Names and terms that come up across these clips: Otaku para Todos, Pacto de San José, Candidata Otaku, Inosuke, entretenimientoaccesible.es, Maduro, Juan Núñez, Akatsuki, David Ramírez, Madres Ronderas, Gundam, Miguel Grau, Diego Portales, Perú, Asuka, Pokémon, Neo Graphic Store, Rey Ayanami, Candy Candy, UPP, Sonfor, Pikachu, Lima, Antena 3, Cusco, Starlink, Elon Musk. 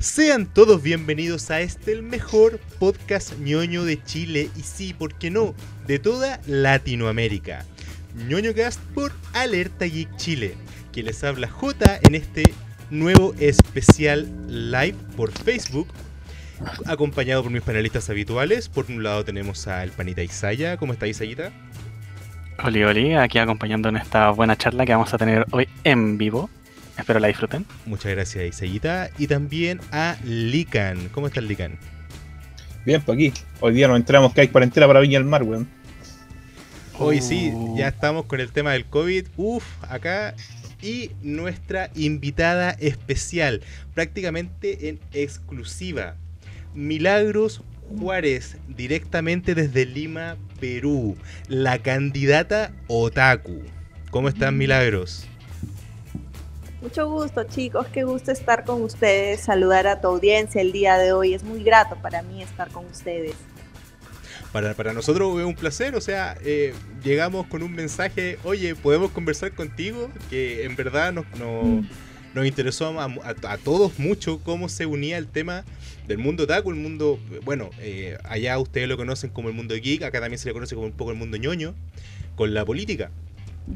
Sean todos bienvenidos a este, el mejor podcast ñoño de Chile y sí, ¿por qué no?, de toda Latinoamérica. Ñoñocast por Alerta Geek Chile, que les habla J en este nuevo especial live por Facebook, acompañado por mis panelistas habituales. Por un lado tenemos al panita Isaya. ¿Cómo está, Isayita? Oli, oli, aquí acompañando en esta buena charla que vamos a tener hoy en vivo. Espero la disfruten. Muchas gracias, Isayita. Y también a Lican. ¿Cómo está el Lican? Bien, pues aquí. Hoy día nos enteramos que hay cuarentena para Viña del Mar, weón. Hoy sí, ya estamos con el tema del COVID. Uf, acá. Y nuestra invitada especial, prácticamente en exclusiva, Milagros Juárez, directamente desde Lima, Perú, la candidata otaku. ¿Cómo están, Milagros? Mucho gusto, chicos, qué gusto estar con ustedes, saludar a tu audiencia el día de hoy, es muy grato para mí estar con ustedes. Para nosotros es un placer, o sea, llegamos con un mensaje, oye, ¿podemos conversar contigo? Que en verdad nos interesó a todos mucho cómo se unía el tema del mundo otaku, el mundo, bueno, allá ustedes lo conocen como el mundo geek, acá también se le conoce como un poco el mundo ñoño, con la política,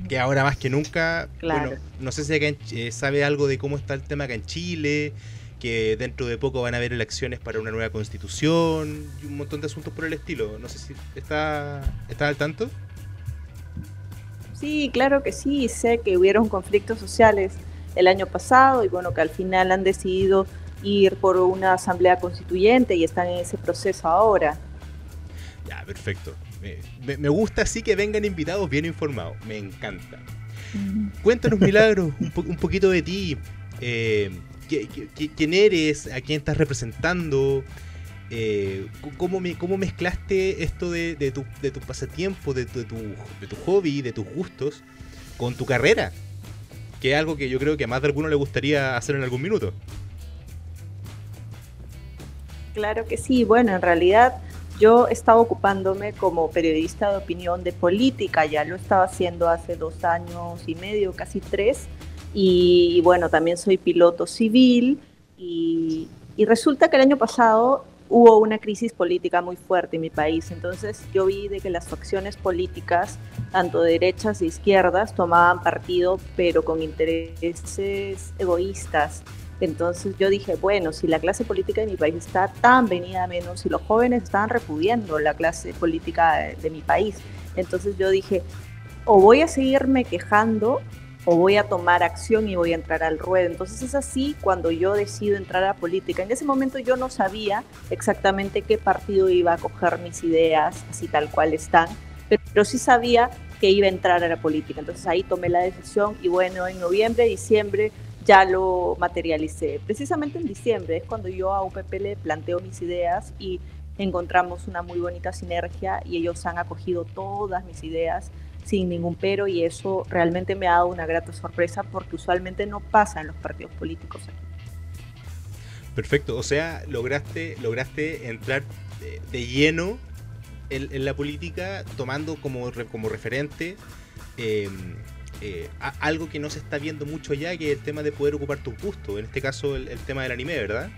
que ahora más que nunca, claro. Bueno, no sé si acá sabe algo de cómo está el tema acá en Chile, que dentro de poco van a haber elecciones para una nueva constitución y un montón de asuntos por el estilo. No sé si está al tanto. Sí, claro que sí, sé que hubieron conflictos sociales el año pasado y bueno, que al final han decidido ir por una asamblea constituyente y están en ese proceso ahora. Ya, perfecto. Me gusta así que vengan invitados bien informados, me encanta. Cuéntanos, Milagros, un poquito de ti. ¿Quién eres? ¿A quién estás representando? ¿Cómo mezclaste esto de tu pasatiempo, de tu hobby, de tus gustos, con tu carrera? Que es algo que yo creo que a más de alguno le gustaría hacer en algún minuto. Claro que sí. Bueno, en realidad yo estaba ocupándome como periodista de opinión de política. Ya lo estaba haciendo hace 2 años y medio, casi 3. Y bueno, también soy piloto civil y resulta que el año pasado hubo una crisis política muy fuerte en mi país, entonces yo vi de que las facciones políticas, tanto de derechas e izquierdas, tomaban partido pero con intereses egoístas. Entonces yo dije, bueno, si la clase política de mi país está tan venida a menos, si los jóvenes están repudiando la clase política de mi país, entonces yo dije, o voy a seguirme quejando o voy a tomar acción y voy a entrar al ruedo. Entonces es así cuando yo decido entrar a la política. En ese momento yo no sabía exactamente qué partido iba a coger mis ideas, así tal cual están, pero sí sabía que iba a entrar a la política. Entonces ahí tomé la decisión y bueno, en noviembre, diciembre ya lo materialicé. Precisamente en diciembre es cuando yo a UPP le planteo mis ideas y encontramos una muy bonita sinergia y ellos han acogido todas mis ideas sin ningún pero, y eso realmente me ha dado una grata sorpresa porque usualmente no pasa en los partidos políticos aquí. Perfecto, o sea, lograste entrar de lleno en la política tomando como referente algo que no se está viendo mucho allá, que es el tema de poder ocupar tus gustos, en este caso el tema del anime, ¿verdad?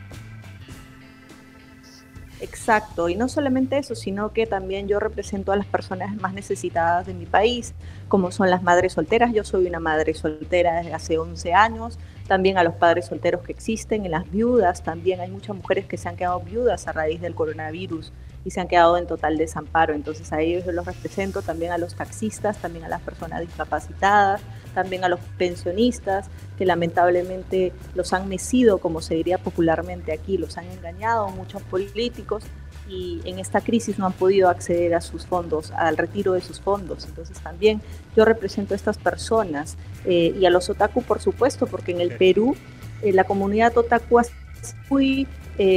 Exacto, y no solamente eso, sino que también yo represento a las personas más necesitadas de mi país, como son las madres solteras. Yo soy una madre soltera desde hace 11 años, también a los padres solteros que existen, en las viudas también hay muchas mujeres que se han quedado viudas a raíz del coronavirus y se han quedado en total desamparo, entonces a ellos yo los represento, también a los taxistas, también a las personas discapacitadas, también a los pensionistas que lamentablemente los han mecido, como se diría popularmente aquí, los han engañado muchos políticos y en esta crisis no han podido acceder a sus fondos, al retiro de sus fondos. Entonces también yo represento a estas personas y a los otaku, por supuesto, porque en el Perú la comunidad otaku es muy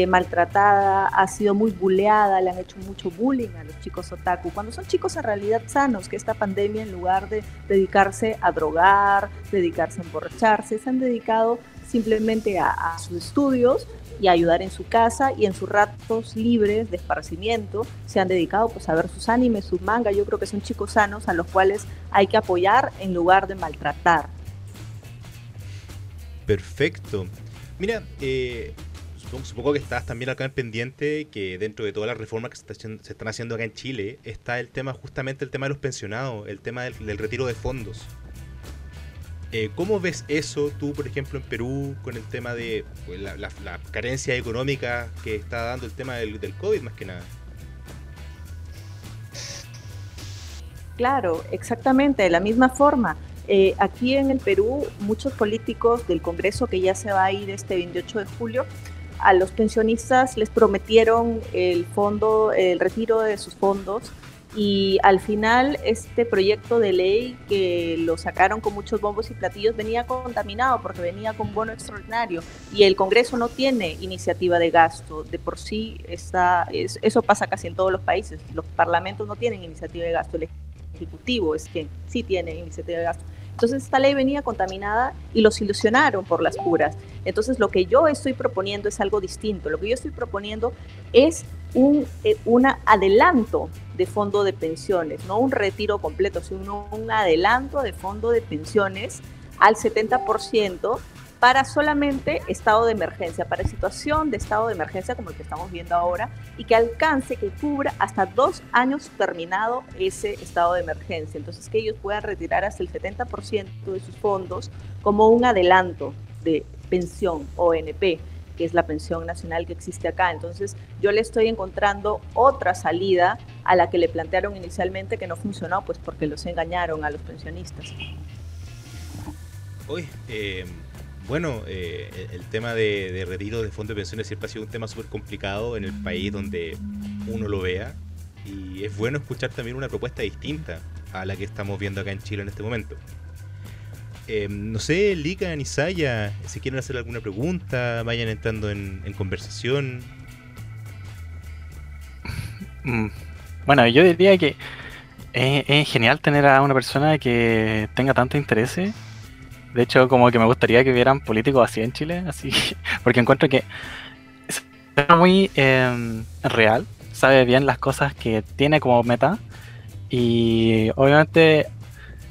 maltratada, ha sido muy buleada, le han hecho mucho bullying a los chicos otaku, cuando son chicos en realidad sanos, que esta pandemia en lugar de dedicarse a drogar, dedicarse a emborracharse, se han dedicado simplemente a sus estudios y a ayudar en su casa, y en sus ratos libres de esparcimiento se han dedicado pues a ver sus animes, sus mangas. Yo creo que son chicos sanos a los cuales hay que apoyar en lugar de maltratar. Perfecto. Mira, Supongo que estás también acá en pendiente que dentro de todas las reformas que se están haciendo acá en Chile está el tema, justamente el tema de los pensionados, el tema del retiro de fondos. ¿Cómo ves eso tú, por ejemplo, en Perú con el tema de pues, la carencia económica que está dando el tema del COVID más que nada? Claro, exactamente, de la misma forma. Aquí en el Perú, muchos políticos del Congreso que ya se va a ir este 28 de julio, a los pensionistas les prometieron el fondo, el retiro de sus fondos, y al final este proyecto de ley que lo sacaron con muchos bombos y platillos venía contaminado porque venía con bono extraordinario y el Congreso no tiene iniciativa de gasto, de por sí eso pasa casi en todos los países, los parlamentos no tienen iniciativa de gasto, el Ejecutivo es quien sí tiene iniciativa de gasto. Entonces esta ley venía contaminada y los ilusionaron por las puras. Entonces lo que yo estoy proponiendo es algo distinto. Lo que yo estoy proponiendo es un adelanto de fondo de pensiones, no un retiro completo, sino un adelanto de fondo de pensiones al 70% para solamente estado de emergencia, para situación de estado de emergencia como el que estamos viendo ahora, y que alcance, que cubra hasta 2 años terminado ese estado de emergencia. Entonces, que ellos puedan retirar hasta el 70% de sus fondos como un adelanto de pensión ONP, que es la pensión nacional que existe acá. Entonces, yo le estoy encontrando otra salida a la que le plantearon inicialmente que no funcionó, pues porque los engañaron a los pensionistas. Uy, bueno, el tema de retiro de fondos de pensiones siempre ha sido un tema súper complicado en el país donde uno lo vea, y es bueno escuchar también una propuesta distinta a la que estamos viendo acá en Chile en este momento. No sé, Lika, Nisaya, si quieren hacer alguna pregunta, vayan entrando en conversación. Bueno, yo diría que es genial tener a una persona que tenga tanto interés. De hecho, como que me gustaría que hubieran políticos así en Chile, así, porque encuentro que es muy real, sabe bien las cosas que tiene como meta, y obviamente,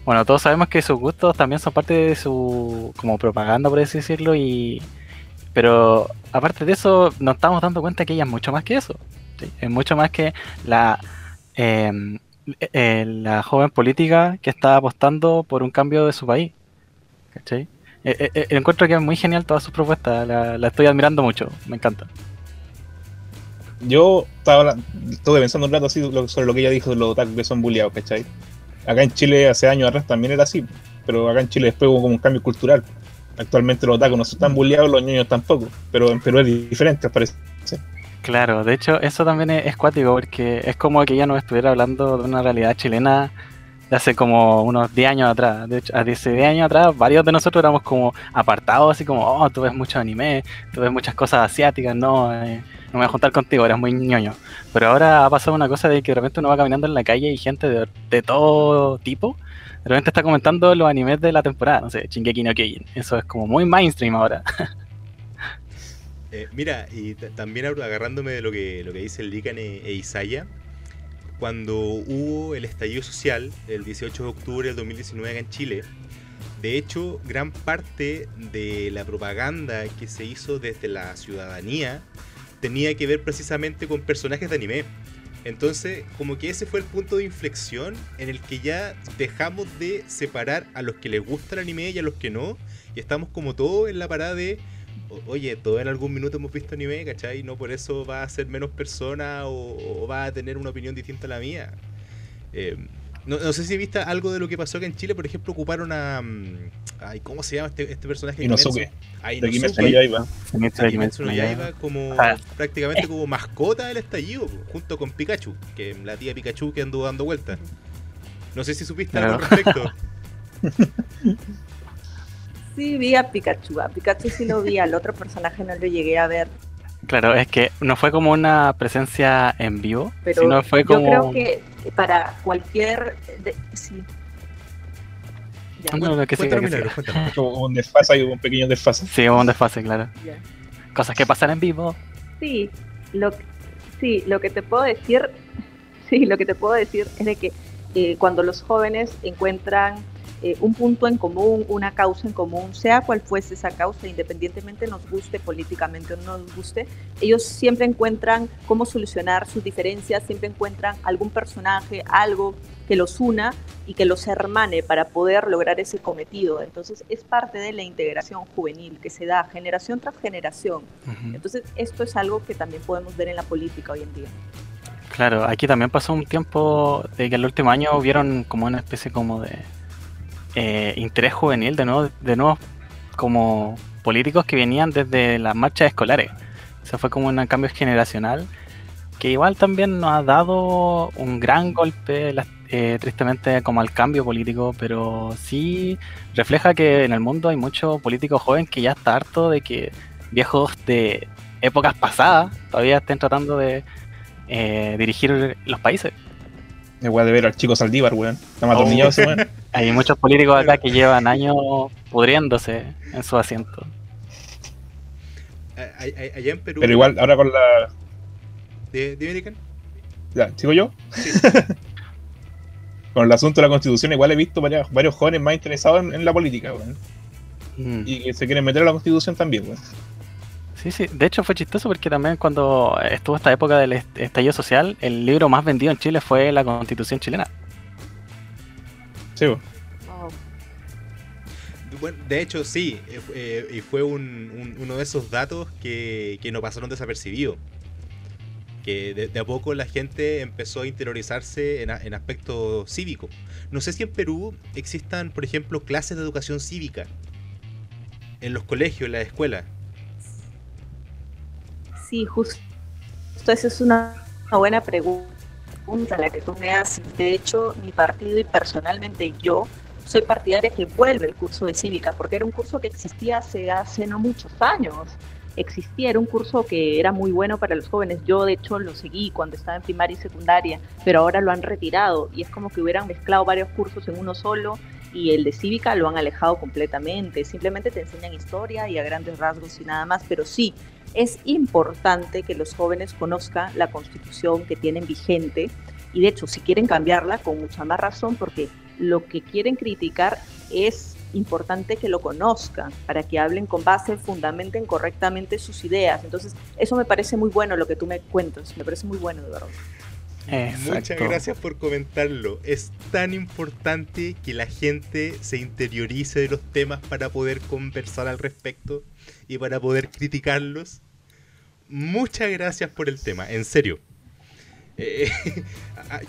bueno, todos sabemos que sus gustos también son parte de su como propaganda, por así decirlo, pero aparte de eso, nos estamos dando cuenta que ella es mucho más que eso, ¿sí? Es mucho más que la joven política que está apostando por un cambio de su país. ¿Sí? Encuentro que es muy genial todas sus propuestas, la estoy admirando mucho, me encanta. Yo estuve pensando un rato así sobre lo que ella dijo de los otakus que son bulleados, ¿cachai? Acá en Chile hace años atrás también era así, pero acá en Chile después hubo como un cambio cultural. Actualmente los otakus no están bulleados, los niños tampoco, pero en Perú es diferente, parece. ¿Sí? Claro, de hecho eso también es cuático, porque es como que ella nos estuviera hablando de una realidad chilena de hace como unos 10 años atrás. De hecho, hace 10 años atrás varios de nosotros éramos como apartados, así como, oh, tú ves mucho anime, tú ves muchas cosas asiáticas, no me voy a juntar contigo, eres muy ñoño. Pero ahora ha pasado una cosa de que de repente uno va caminando en la calle y gente de todo tipo, de repente está comentando los animes de la temporada, no sé, Shingeki no Kyojin. Eso es como muy mainstream ahora. Mira, y también agarrándome de lo que dice Likan e Isaya, cuando hubo el estallido social el 18 de octubre del 2019 acá en Chile, de hecho, gran parte de la propaganda que se hizo desde la ciudadanía tenía que ver precisamente con personajes de anime. Entonces, como que ese fue el punto de inflexión en el que ya dejamos de separar a los que les gusta el anime y a los que no, y estamos como todos en la parada de, oye, todos en algún minuto hemos visto anime, ¿cachai? No por eso va a ser menos persona o va a tener una opinión distinta a la mía. No sé si viste algo de lo que pasó acá en Chile. Por ejemplo, ocuparon a... Ay, ¿cómo se llama este personaje? Inosuke. Inosuke no Yaiba como prácticamente como mascota del estallido, junto con Pikachu, que la tía Pikachu que anduvo dando vueltas. No sé si supiste algo al respecto. Sí, vi a Pikachu. A Pikachu sí lo vi, al otro personaje no lo llegué a ver. Claro, es que no fue como una presencia en vivo, pero sino fue como... Yo creo que para cualquier... Sí. Bueno, que sí, un desfase, hay un pequeño desfase. Sí, un desfase, claro. Yeah. Cosas que pasan en vivo. Sí, lo que te puedo decir es de que cuando los jóvenes encuentran un punto en común, una causa en común, sea cual fuese esa causa, independientemente nos guste políticamente o no nos guste, ellos siempre encuentran cómo solucionar sus diferencias, siempre encuentran algún personaje, algo que los una y que los hermane para poder lograr ese cometido. Entonces es parte de la integración juvenil que se da generación tras generación. Uh-huh. Entonces esto es algo que también podemos ver en la política hoy en día. Claro, aquí también pasó un tiempo de que el último año hubieron como una especie como de interés juvenil de nuevos como políticos que venían desde las marchas escolares. O sea, fue como un cambio generacional que igual también nos ha dado un gran golpe, tristemente, como al cambio político, pero sí refleja que en el mundo hay mucho político joven que ya está harto de que viejos de épocas pasadas todavía estén tratando de dirigir los países. Me voy a deber al chico Saldívar, weón. Está más atornillado ese weón. Hay muchos políticos acá que llevan años pudriéndose en su asiento. Allá en Perú. Pero igual, ahora con la... Ya, ¿sigo yo? Sí. Con el asunto de la Constitución igual he visto varios jóvenes más interesados en la política, weón. Mm. Y que se quieren meter a la Constitución también, weón. Sí, sí. De hecho fue chistoso porque también cuando estuvo esta época del estallido social, el libro más vendido en Chile fue la Constitución chilena. Sí, weón. Bueno, de hecho sí, y fue uno de esos datos que no pasaron desapercibidos. Que de a poco la gente empezó a interiorizarse en aspectos cívicos. No sé si en Perú existan, por ejemplo, clases de educación cívica en los colegios, en las escuelas. Sí, justo. Esa es una buena pregunta la que tú me haces. De hecho, mi partido y personalmente yo soy partidaria que vuelva el curso de cívica, porque era un curso que existía hace no muchos años. Existía, era un curso que era muy bueno para los jóvenes. Yo de hecho lo seguí cuando estaba en primaria y secundaria, pero ahora lo han retirado y es como que hubieran mezclado varios cursos en uno solo y el de cívica lo han alejado completamente. Simplemente te enseñan historia y a grandes rasgos y nada más, pero sí, es importante que los jóvenes conozcan la Constitución que tienen vigente y de hecho si quieren cambiarla con mucha más razón porque lo que quieren criticar es importante que lo conozcan para que hablen con base, fundamenten correctamente sus ideas. Entonces, eso me parece muy bueno lo que tú me cuentas, me parece muy bueno, de verdad. Exacto. Muchas gracias por comentarlo. Es tan importante que la gente se interiorice de los temas para poder conversar al respecto y para poder criticarlos. Muchas gracias por el tema, en serio.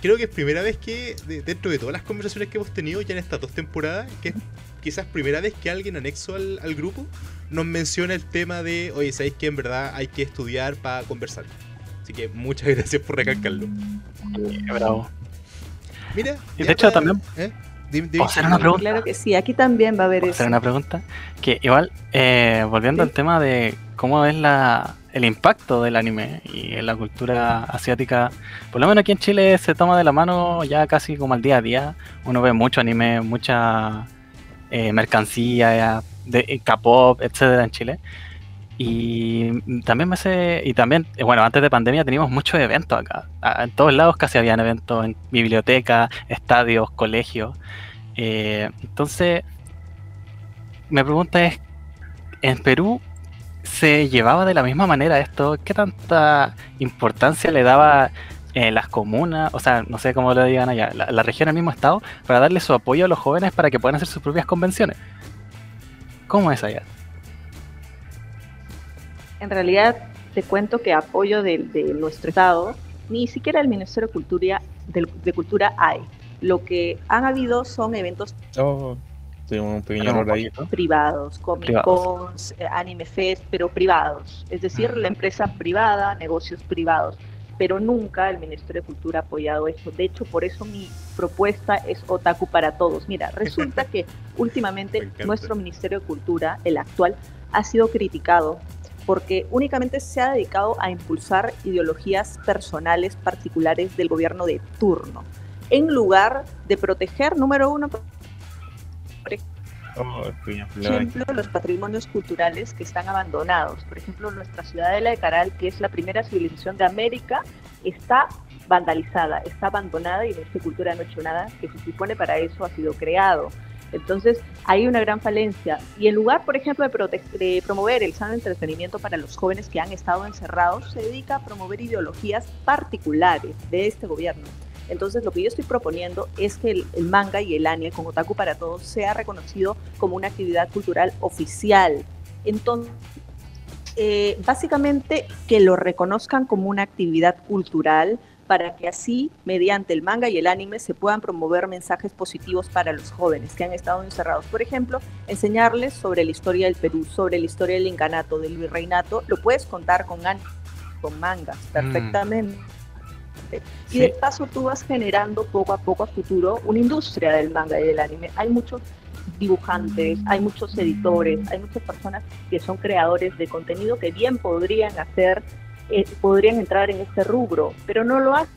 Creo que es primera vez que, dentro de todas las conversaciones que hemos tenido ya en estas dos temporadas, que quizás primera vez que alguien anexo al grupo nos menciona el tema de, oye, ¿sabéis que en verdad hay que estudiar para conversar? Así que muchas gracias por recalcarlo. Bravo. Mira, y de hecho también una pregunta. Claro que sí, aquí también va a haber eso. Hacer una pregunta que igual, volviendo al tema de cómo es el impacto del anime y en la cultura asiática, por lo menos aquí en Chile se toma de la mano ya casi como al día a día. Uno ve mucho anime, mucha mercancía de K-pop, etcétera, en Chile. Y también antes de pandemia teníamos muchos eventos acá. En todos lados casi habían eventos, en bibliotecas, estadios, colegios. Entonces, mi pregunta es, ¿en Perú se llevaba de la misma manera esto? ¿Qué tanta importancia le daba las comunas? O sea, no sé cómo lo digan allá, la región, el mismo estado, para darle su apoyo a los jóvenes para que puedan hacer sus propias convenciones. ¿Cómo es allá? En realidad, te cuento que apoyo de nuestro estado, ni siquiera el Ministerio de Cultura, Cultura hay. Lo que han habido son eventos... un pequeño privados, Comic-Cons, Anime Fest, pero privados. Es decir, la empresa privada, negocios privados. Pero nunca el Ministerio de Cultura ha apoyado eso. De hecho, por eso mi propuesta es Otaku para Todos. Mira, resulta que últimamente nuestro Ministerio de Cultura, el actual, ha sido criticado porque únicamente se ha dedicado a impulsar ideologías personales particulares del gobierno de turno, en lugar de proteger, número uno, por ejemplo, los patrimonios culturales que están abandonados. Por ejemplo, nuestra ciudadela de Caral, que es la primera civilización de América, está vandalizada, está abandonada y nuestra cultura no ha hecho nada que se supone para eso ha sido creado. Entonces, hay una gran falencia. Y en lugar, por ejemplo, de promover el sano entretenimiento para los jóvenes que han estado encerrados, se dedica a promover ideologías particulares de este gobierno. Entonces, lo que yo estoy proponiendo es que el manga y el anime con Otaku para Todos sea reconocido como una actividad cultural oficial. Entonces, básicamente que lo reconozcan como una actividad cultural para que así, mediante el manga y el anime, se puedan promover mensajes positivos para los jóvenes que han estado encerrados. Por ejemplo, enseñarles sobre la historia del Perú, sobre la historia del incanato, del virreinato. Lo puedes contar con anime, con mangas, perfectamente. Y de paso tú vas generando poco a poco a futuro una industria del manga y del anime. Hay muchos dibujantes, hay muchos editores, hay muchas personas que son creadores de contenido que bien podrían hacer, podrían entrar en este rubro, pero no lo hacen.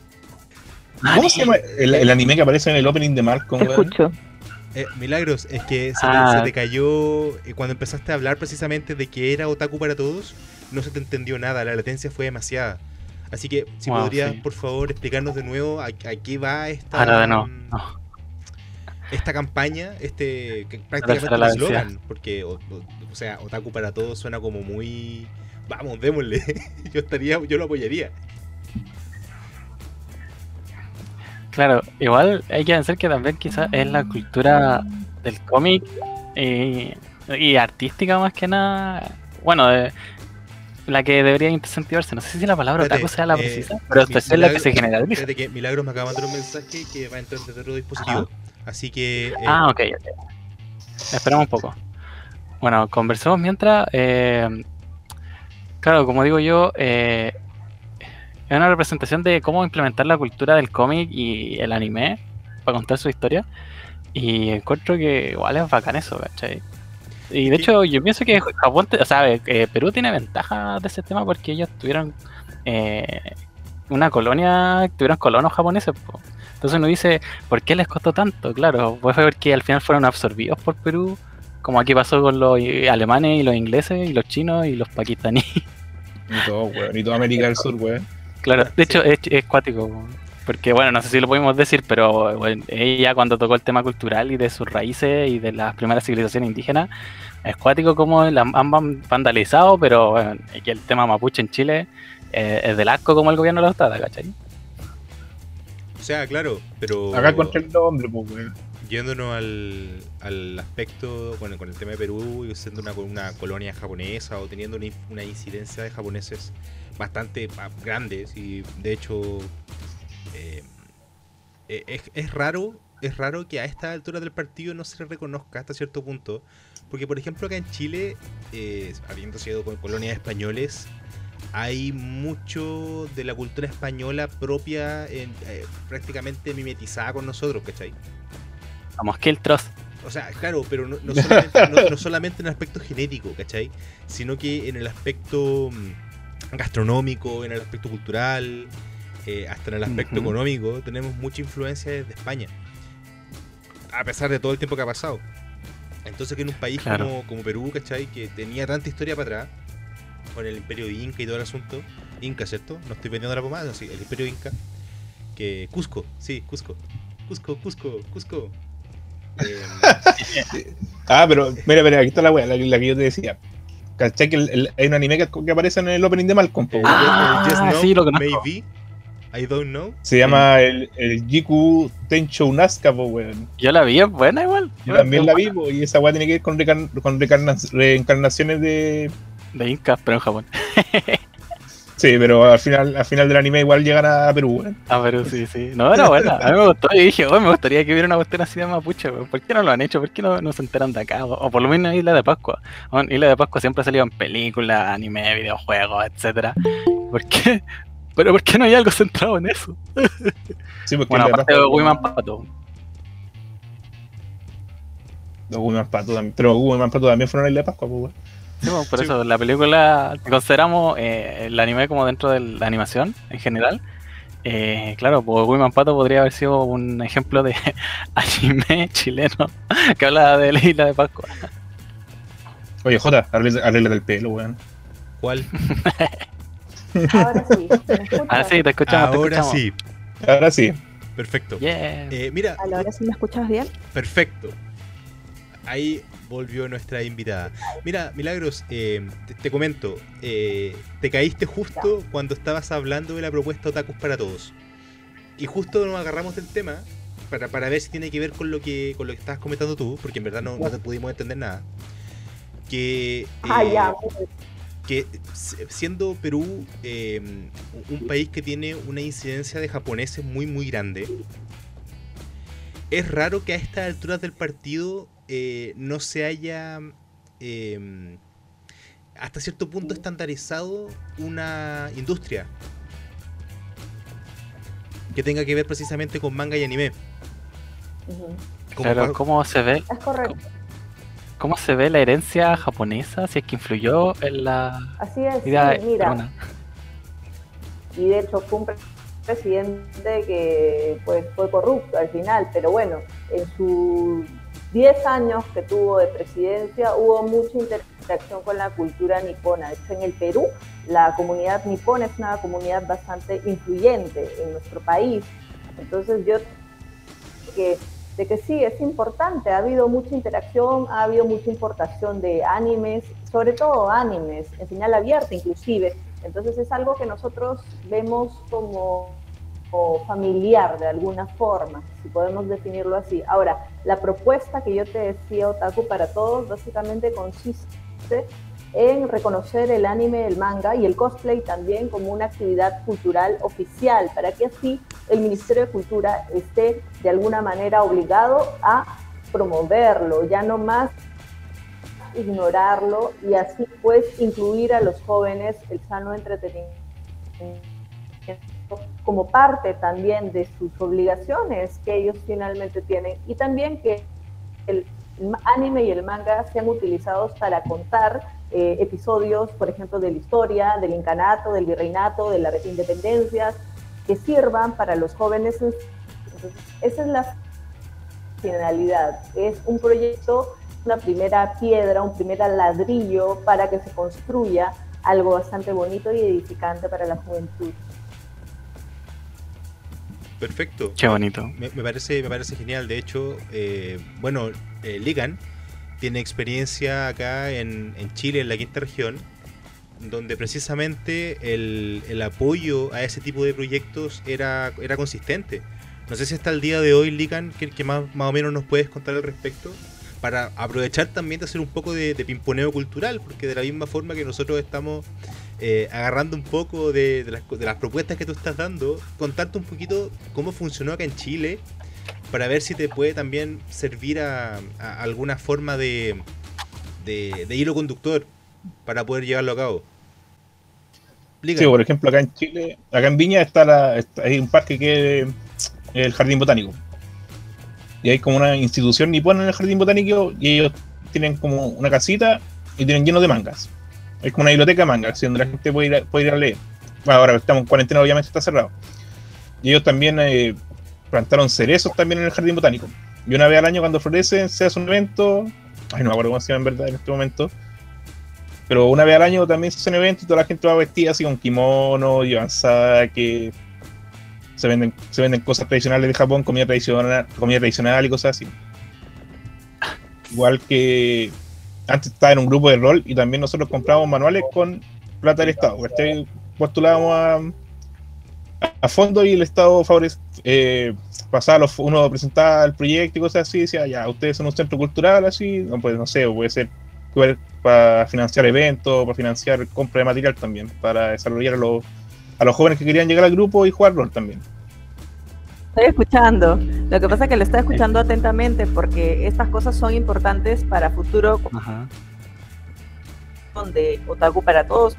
¿Cómo se llama el anime que aparece en el opening de Marco? Te escucho. Milagros, es que se te cayó cuando empezaste a hablar precisamente de que era Otaku para Todos, no se te entendió nada, la latencia fue demasiada. Así que si podrías, por favor, explicarnos de nuevo a qué va esta... Esta campaña, que prácticamente un eslogan, porque o sea, Otaku para Todos suena como muy... Vamos, démosle. Yo lo apoyaría. Claro, igual hay que pensar que también quizás es la cultura del cómic y artística más que nada. Bueno, la que debería incentivarse. No sé si la palabra otaku sea la precisa, pero es la que se generaliza. Espérate que Milagros me acaba de mandar un mensaje que va a entrar desde otro dispositivo. Así que... Ok. Esperamos un poco. Bueno, conversemos mientras. Claro, como digo yo, es una representación de cómo implementar la cultura del cómic y el anime para contar su historia. Y encuentro que igual es bacán eso, ¿cachai? Y de hecho, yo pienso que Japón, Perú tiene ventaja de ese tema porque ellos tuvieron una colonia, tuvieron colonos japoneses, po. Entonces uno dice, ¿por qué les costó tanto? Claro, pues porque al final fueron absorbidos por Perú, como aquí pasó con los alemanes y los ingleses y los chinos y los pakistaníes. Y todo, weón, y toda América del Sur, weón. Claro, de hecho es cuático, porque bueno, no sé si lo podemos decir, pero bueno, ella cuando tocó el tema cultural y de sus raíces y de las primeras civilizaciones indígenas, es cuático como la han vandalizado, pero bueno, aquí el tema mapuche en Chile es del asco como el gobierno lo está, ¿cachai? O sea, claro, pero... Acá encontré el nombre, pues, weón. Yéndonos al aspecto, bueno, con el tema de Perú, y siendo una colonia japonesa o teniendo una incidencia de japoneses bastante grandes, y de hecho es raro que a esta altura del partido no se le reconozca hasta cierto punto, porque por ejemplo acá en Chile, habiendo sido con colonias españoles, hay mucho de la cultura española propia, prácticamente mimetizada con nosotros, ¿cachai? Vamos, que el trozo. O sea, claro, pero no solamente en el aspecto genético, ¿cachai? Sino que en el aspecto gastronómico, en el aspecto cultural, hasta en el aspecto económico, tenemos mucha influencia desde España. A pesar de todo el tiempo que ha pasado. Entonces que en un país como Perú, ¿cachai? Que tenía tanta historia para atrás, con el imperio Inca y todo el asunto. Inca, ¿cierto? No estoy vendiendo la pomada, sí, el imperio Inca. Que Cusco. Pero mira, aquí está la wea, la que yo te decía. ¿Cachai que hay un anime que aparece en el opening de Malcolm? Sí, lo conozco. Maybe, I don't know. Se llama el Jiku Tencho Unazca, po, weón. Yo la vi, es buena igual. Yo también la vi, po, y esa wea tiene que ver con reencarnaciones de incas, pero en Japón. Sí, pero al final del anime igual llegan a Perú, ¿eh? A Perú, sí. No, era buena. A mí me gustó. Yo dije, me gustaría que hubiera una cuestión así de mapuche, ¿por qué no lo han hecho? ¿Por qué no se enteran de acá? O por lo menos Isla de Pascua. Isla de Pascua siempre ha salido en películas, anime, videojuegos, etcétera. ¿Por qué? Pero ¿por qué no hay algo centrado en eso? Sí, porque bueno, aparte de Wiman Pato. Pero Wiman Pato también fueron a Isla de Pascua, pues, güey. Sí, por eso la película, consideramos el anime como dentro de la animación en general. Claro, pues Wiman Pato podría haber sido un ejemplo de anime chileno que habla de la Isla de Pascua. Oye, Jota, arréglate el pelo, weón. ¿Cuál? Ahora sí, te escuchamos. Ahora sí. Perfecto. Yeah. Mira. ¿Ahora sí me escuchas bien? Perfecto. ahí volvió nuestra invitada. Mira, Milagros, te comento, te caíste justo cuando estabas hablando de la propuesta Otakus para Todos. Y justo nos agarramos del tema para ver si tiene que ver con lo que estabas comentando tú, porque en verdad no te pudimos entender nada. Que siendo Perú un país que tiene una incidencia de japoneses muy muy grande, es raro que a estas alturas del partido no se haya hasta cierto punto estandarizado una industria que tenga que ver precisamente con manga y anime. Uh-huh. Pero ¿cómo se ve? Es correcto. ¿Cómo se ve la herencia japonesa, si es que influyó en la vida peruana? Y de hecho fue un presidente que pues, fue corrupto al final, pero bueno, en sus 10 años que tuvo de presidencia hubo mucha interacción con la cultura nipona. De hecho, en el Perú, la comunidad nipona es una comunidad bastante influyente en nuestro país. Entonces yo creo que sí, es importante, ha habido mucha interacción, ha habido mucha importación de animes, sobre todo animes, en señal abierta inclusive. Entonces es algo que nosotros vemos como, familiar de alguna forma, si podemos definirlo así. Ahora, la propuesta que yo te decía, Otaku para Todos, básicamente consiste en reconocer el anime, el manga y el cosplay también como una actividad cultural oficial, para que así el Ministerio de Cultura esté de alguna manera obligado a promoverlo, ya no más ignorarlo, y así pues incluir a los jóvenes el sano entretenimiento como parte también de sus obligaciones que ellos finalmente tienen, y también que el anime y el manga sean utilizados para contar episodios, por ejemplo, de la historia, del incanato, del virreinato, de las independencias, que sirvan para los jóvenes. Entonces, esa es la finalidad. Es un proyecto, una primera piedra, un primer ladrillo para que se construya algo bastante bonito y edificante para la juventud. Perfecto. Qué bonito. Me parece genial. De hecho, bueno, Ligan tiene experiencia acá en Chile, en la quinta región, donde precisamente el apoyo a ese tipo de proyectos era consistente. No sé si hasta el día de hoy, Lican, que más o menos nos puedes contar al respecto, para aprovechar también de hacer un poco de pimponeo cultural, porque de la misma forma que nosotros estamos agarrando un poco de las propuestas que tú estás dando, contarte un poquito cómo funcionó acá en Chile, para ver si te puede también servir a alguna forma de hilo conductor para poder llevarlo a cabo. Explícame. Sí, por ejemplo, acá en Chile, acá en Viña hay un parque que es el Jardín Botánico. Y hay como una institución nipona en el Jardín Botánico, y ellos tienen como una casita y tienen lleno de mangas. Es como una biblioteca de mangas, donde la gente puede ir a leer. Bueno, ahora estamos en cuarentena, obviamente está cerrado. Y ellos también... plantaron cerezos también en el Jardín Botánico. Y una vez al año, cuando florecen, se hace un evento. Ay, no me acuerdo cómo se llama en verdad en este momento. Pero una vez al año también se hace un evento y toda la gente va vestida así con kimono, llevan sake. Se venden cosas tradicionales de Japón, comida tradicional y cosas así. Igual que antes estaba en un grupo de rol y también nosotros comprábamos manuales con plata del Estado. Porque postulábamos a fondo y el Estado pasaba uno presentaba el proyecto y cosas así, y decía, ya, ustedes son un centro cultural, así, no, pues no sé, puede ser para financiar eventos, para financiar compra de material también, para desarrollar a los jóvenes que querían llegar al grupo y jugar rol también. Estoy escuchando, lo que pasa es que lo estoy escuchando atentamente porque estas cosas son importantes para futuro. Ajá. Donde Otaku para Todos,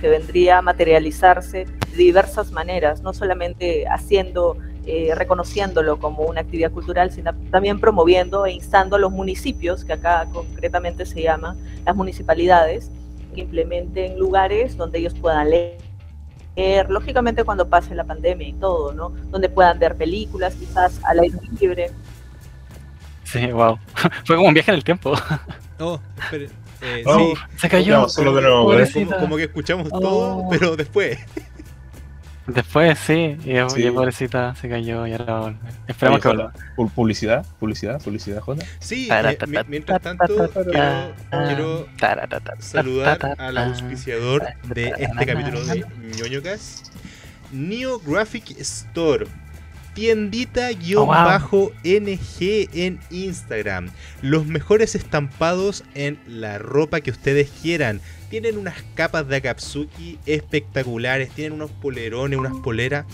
que vendría a materializarse de diversas maneras, no solamente reconociéndolo como una actividad cultural, sino también promoviendo e instando a los municipios, que acá concretamente se llaman las municipalidades, que implementen lugares donde ellos puedan leer, lógicamente cuando pase la pandemia y todo, ¿no? Donde puedan ver películas, quizás al aire libre. Sí, wow. Fue como un viaje en el tiempo. Oh, espere. Sí, se cayó. Como que escuchamos todo, pero después. Después sí, y sí, pobrecita se cayó y ahora volvió. Esperemos que vuelva. Publicidad, publicidad, publicidad, Jota. Sí, mientras tanto quiero saludar al auspiciador de este capítulo de Ñoñocast, Neo Graphic Store. Tiendita-NG en Instagram. Los mejores estampados en la ropa que ustedes quieran. Tienen unas capas de Akatsuki espectaculares. Tienen unos polerones, unas poleras.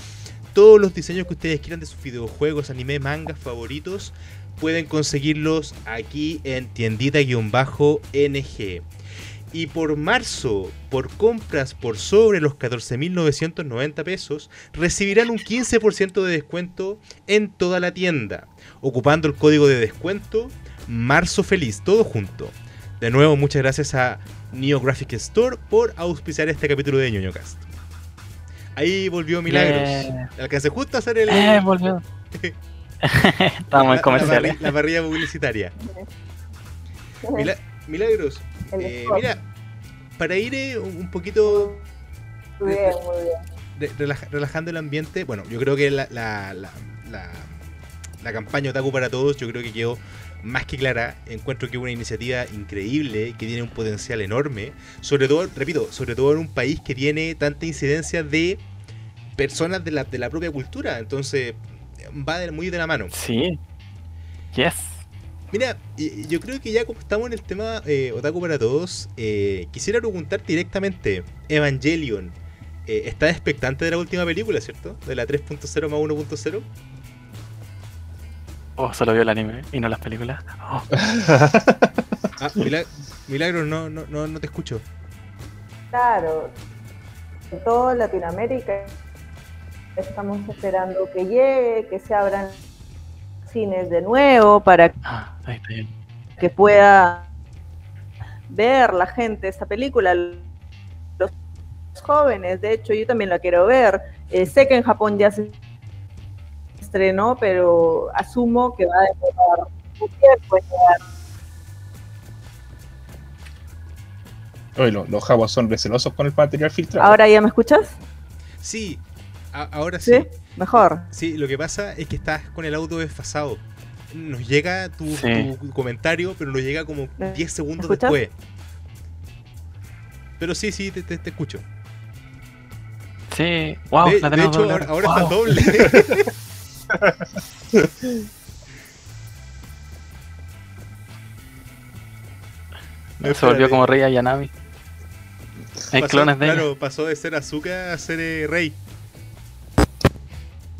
Todos los diseños que ustedes quieran de sus videojuegos, anime, mangas favoritos, pueden conseguirlos aquí en tiendita-NG. Y por marzo, por compras por sobre los 14.990 pesos, recibirán un 15% de descuento en toda la tienda, ocupando el código de descuento Marzo Feliz, todo junto. De nuevo, muchas gracias a Neo Graphic Store por auspiciar este capítulo de Ñoñocast. Ahí volvió Milagros. Alcancé justo a hacer el... volvió. Estamos en comerciales. La parrilla publicitaria. Milagros. Mira, para ir un poquito relajando el ambiente, bueno, yo creo que la campaña Otaku para Todos, yo creo que quedó más que clara. Encuentro que es una iniciativa increíble, que tiene un potencial enorme, sobre todo, repito, sobre todo en un país que tiene tanta incidencia de personas de la propia cultura, entonces va muy de la mano. Sí. Yes. Mira, yo creo que ya como estamos en el tema Otaku para Todos, quisiera preguntar directamente, Evangelion, ¿estás expectante de la última película, cierto? De la 3.0 más 1.0. Oh, solo vio el anime y no las películas. Oh. Ah, Milagros, no te escucho. Claro, en toda Latinoamérica estamos esperando que llegue, que se abran cines de nuevo para que pueda ver la gente esta película, los jóvenes. De hecho, yo también la quiero ver. Sé que en Japón ya se estrenó, pero asumo que va a demorar un tiempo. Oye, los japoneses son recelosos con el material filtrado. ¿Ahora ya me escuchas? Sí, ahora sí. ¿Sí? Mejor. Sí, lo que pasa es que estás con el auto desfasado. Nos llega tu comentario, pero nos llega como 10 segundos después. Pero sí, te escucho. Sí, wow, de hecho, ahora wow. Está doble. Se volvió como Rey Ayanami. Hay clones de ella. Pasó de ser Azuka a ser Rey.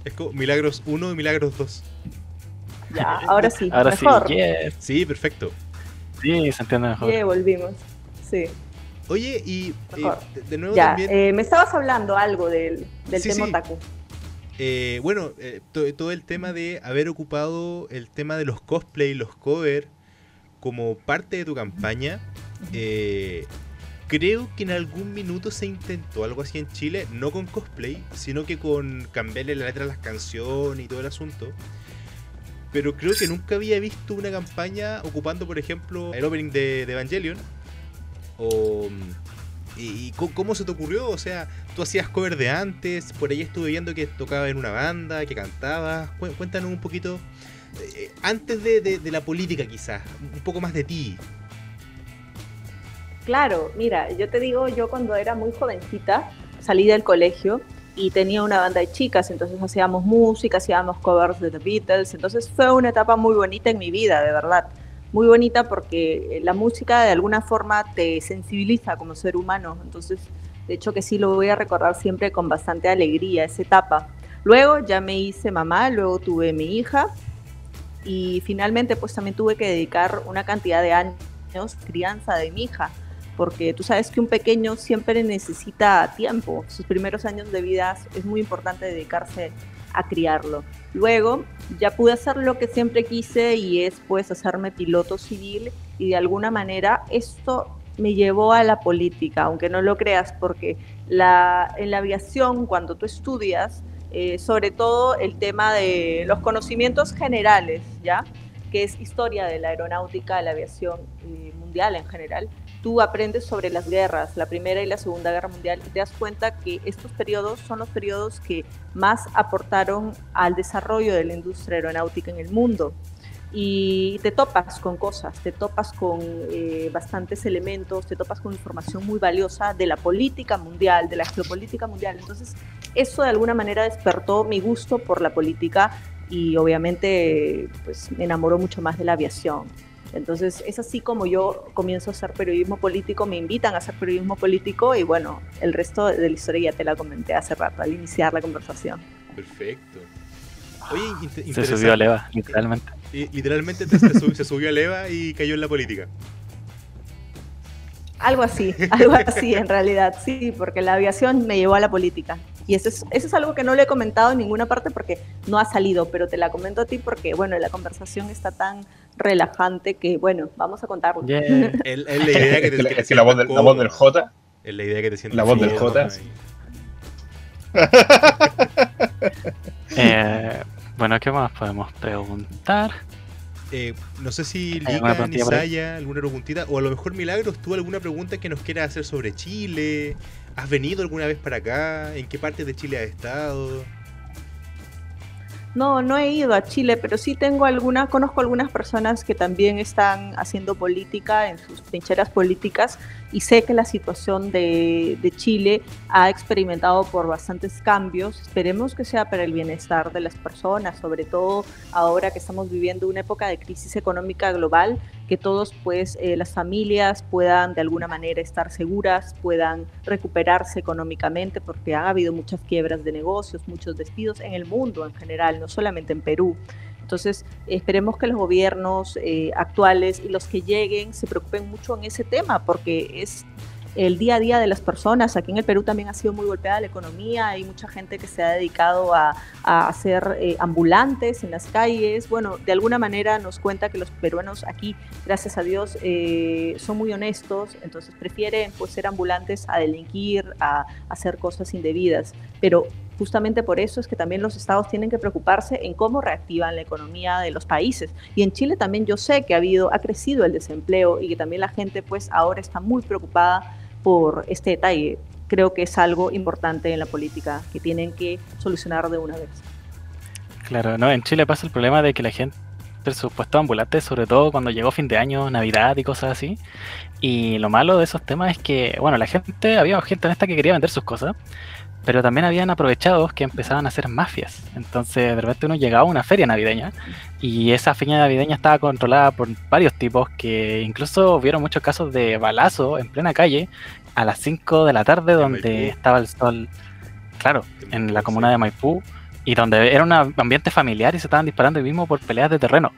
Es como Milagros 1 y Milagros 2. Ya, ahora sí. Ahora mejor. Sí, yes. Sí, perfecto. Sí, se entiende mejor. Sí, volvimos. Sí. Oye, y de nuevo ya, también... me estabas hablando algo del tema otaku. Bueno, todo el tema de haber ocupado el tema de los cosplay, los covers, como parte de tu campaña. Creo que en algún minuto se intentó algo así en Chile, no con cosplay, sino que con cambiarle la letra a las canciones y todo el asunto. Pero creo que nunca había visto una campaña ocupando, por ejemplo, el opening de Evangelion. ¿Y cómo se te ocurrió? O sea, tú hacías cover de antes, por ahí estuve viendo que tocabas en una banda, que cantabas. Cuéntanos un poquito, antes de la política quizás, un poco más de ti. Claro, mira, yo te digo, yo cuando era muy jovencita salí del colegio y tenía una banda de chicas, entonces hacíamos música, hacíamos covers de The Beatles, entonces fue una etapa muy bonita en mi vida, de verdad, muy bonita porque la música de alguna forma te sensibiliza como ser humano, entonces de hecho que sí lo voy a recordar siempre con bastante alegría esa etapa. Luego ya me hice mamá, luego tuve mi hija y finalmente pues también tuve que dedicar una cantidad de años a crianza de mi hija. Porque tú sabes que un pequeño siempre necesita tiempo. Sus primeros años de vida es muy importante dedicarse a criarlo. Luego ya pude hacer lo que siempre quise y es pues hacerme piloto civil y de alguna manera esto me llevó a la política, aunque no lo creas, porque en la aviación cuando tú estudias, sobre todo el tema de los conocimientos generales, ¿ya? Que es historia de la aeronáutica, de la aviación mundial en general, tú aprendes sobre las guerras, la Primera y la Segunda Guerra Mundial, y te das cuenta que estos periodos son los periodos que más aportaron al desarrollo de la industria aeronáutica en el mundo. Y te topas con cosas, te topas con bastantes elementos, te topas con información muy valiosa de la política mundial, de la geopolítica mundial. Entonces, eso de alguna manera despertó mi gusto por la política y obviamente pues, me enamoró mucho más de la aviación. Entonces, es así como yo comienzo a hacer periodismo político, me invitan a hacer periodismo político y bueno, el resto de la historia ya te la comenté hace rato al iniciar la conversación. Perfecto. Oye, se subió a leva, literalmente. Literalmente se subió a leva y cayó en la política. Algo así en realidad, sí, porque la aviación me llevó a la política. Y eso es algo que no le he comentado en ninguna parte porque no ha salido, pero te la comento a ti porque, bueno, la conversación está tan relajante que, bueno, vamos a contarlo. Yeah. Es la idea que te la voz del J. Es la idea que te sientes. La voz del J. Bueno, ¿qué más podemos preguntar? No sé si Lika, Nisaya, alguna preguntita, o a lo mejor Milagros, ¿tú alguna pregunta que nos quieras hacer sobre Chile? ¿Has venido alguna vez para acá? ¿En qué parte de Chile has estado? No, no he ido a Chile, pero sí conozco algunas personas que también están haciendo política en sus trincheras políticas y sé que la situación de Chile ha experimentado por bastantes cambios. Esperemos que sea para el bienestar de las personas, sobre todo ahora que estamos viviendo una época de crisis económica global, que todos pues las familias puedan de alguna manera estar seguras, puedan recuperarse económicamente porque ha habido muchas quiebras de negocios, muchos despidos en el mundo en general, no solamente en Perú. Entonces, esperemos que los gobiernos actuales y los que lleguen se preocupen mucho en ese tema, porque es el día a día de las personas. Aquí en el Perú también ha sido muy golpeada la economía, hay mucha gente que se ha dedicado a hacer ambulantes en las calles. Bueno, de alguna manera nos cuenta que los peruanos aquí, gracias a Dios, son muy honestos, entonces prefieren pues, ser ambulantes a delinquir, a hacer cosas indebidas, pero justamente por eso es que también los estados tienen que preocuparse en cómo reactivan la economía de los países. Y en Chile también yo sé que ha crecido el desempleo y que también la gente pues ahora está muy preocupada por este detalle. Creo que es algo importante en la política que tienen que solucionar de una vez. Claro, no, en Chile pasa el problema de que la gente, el supuesto ambulante, sobre todo cuando llegó fin de año, Navidad y cosas así. Y lo malo de esos temas es que, bueno, había gente honesta que quería vender sus cosas, pero también habían aprovechados que empezaban a hacer mafias. Entonces, de repente uno llegaba a una feria navideña y esa feria navideña estaba controlada por varios tipos que incluso hubieron muchos casos de balazo en plena calle a las 5 de la tarde donde estaba el sol, claro, en la comuna de Maipú, y donde era un ambiente familiar y se estaban disparando ahí mismo por peleas de terreno.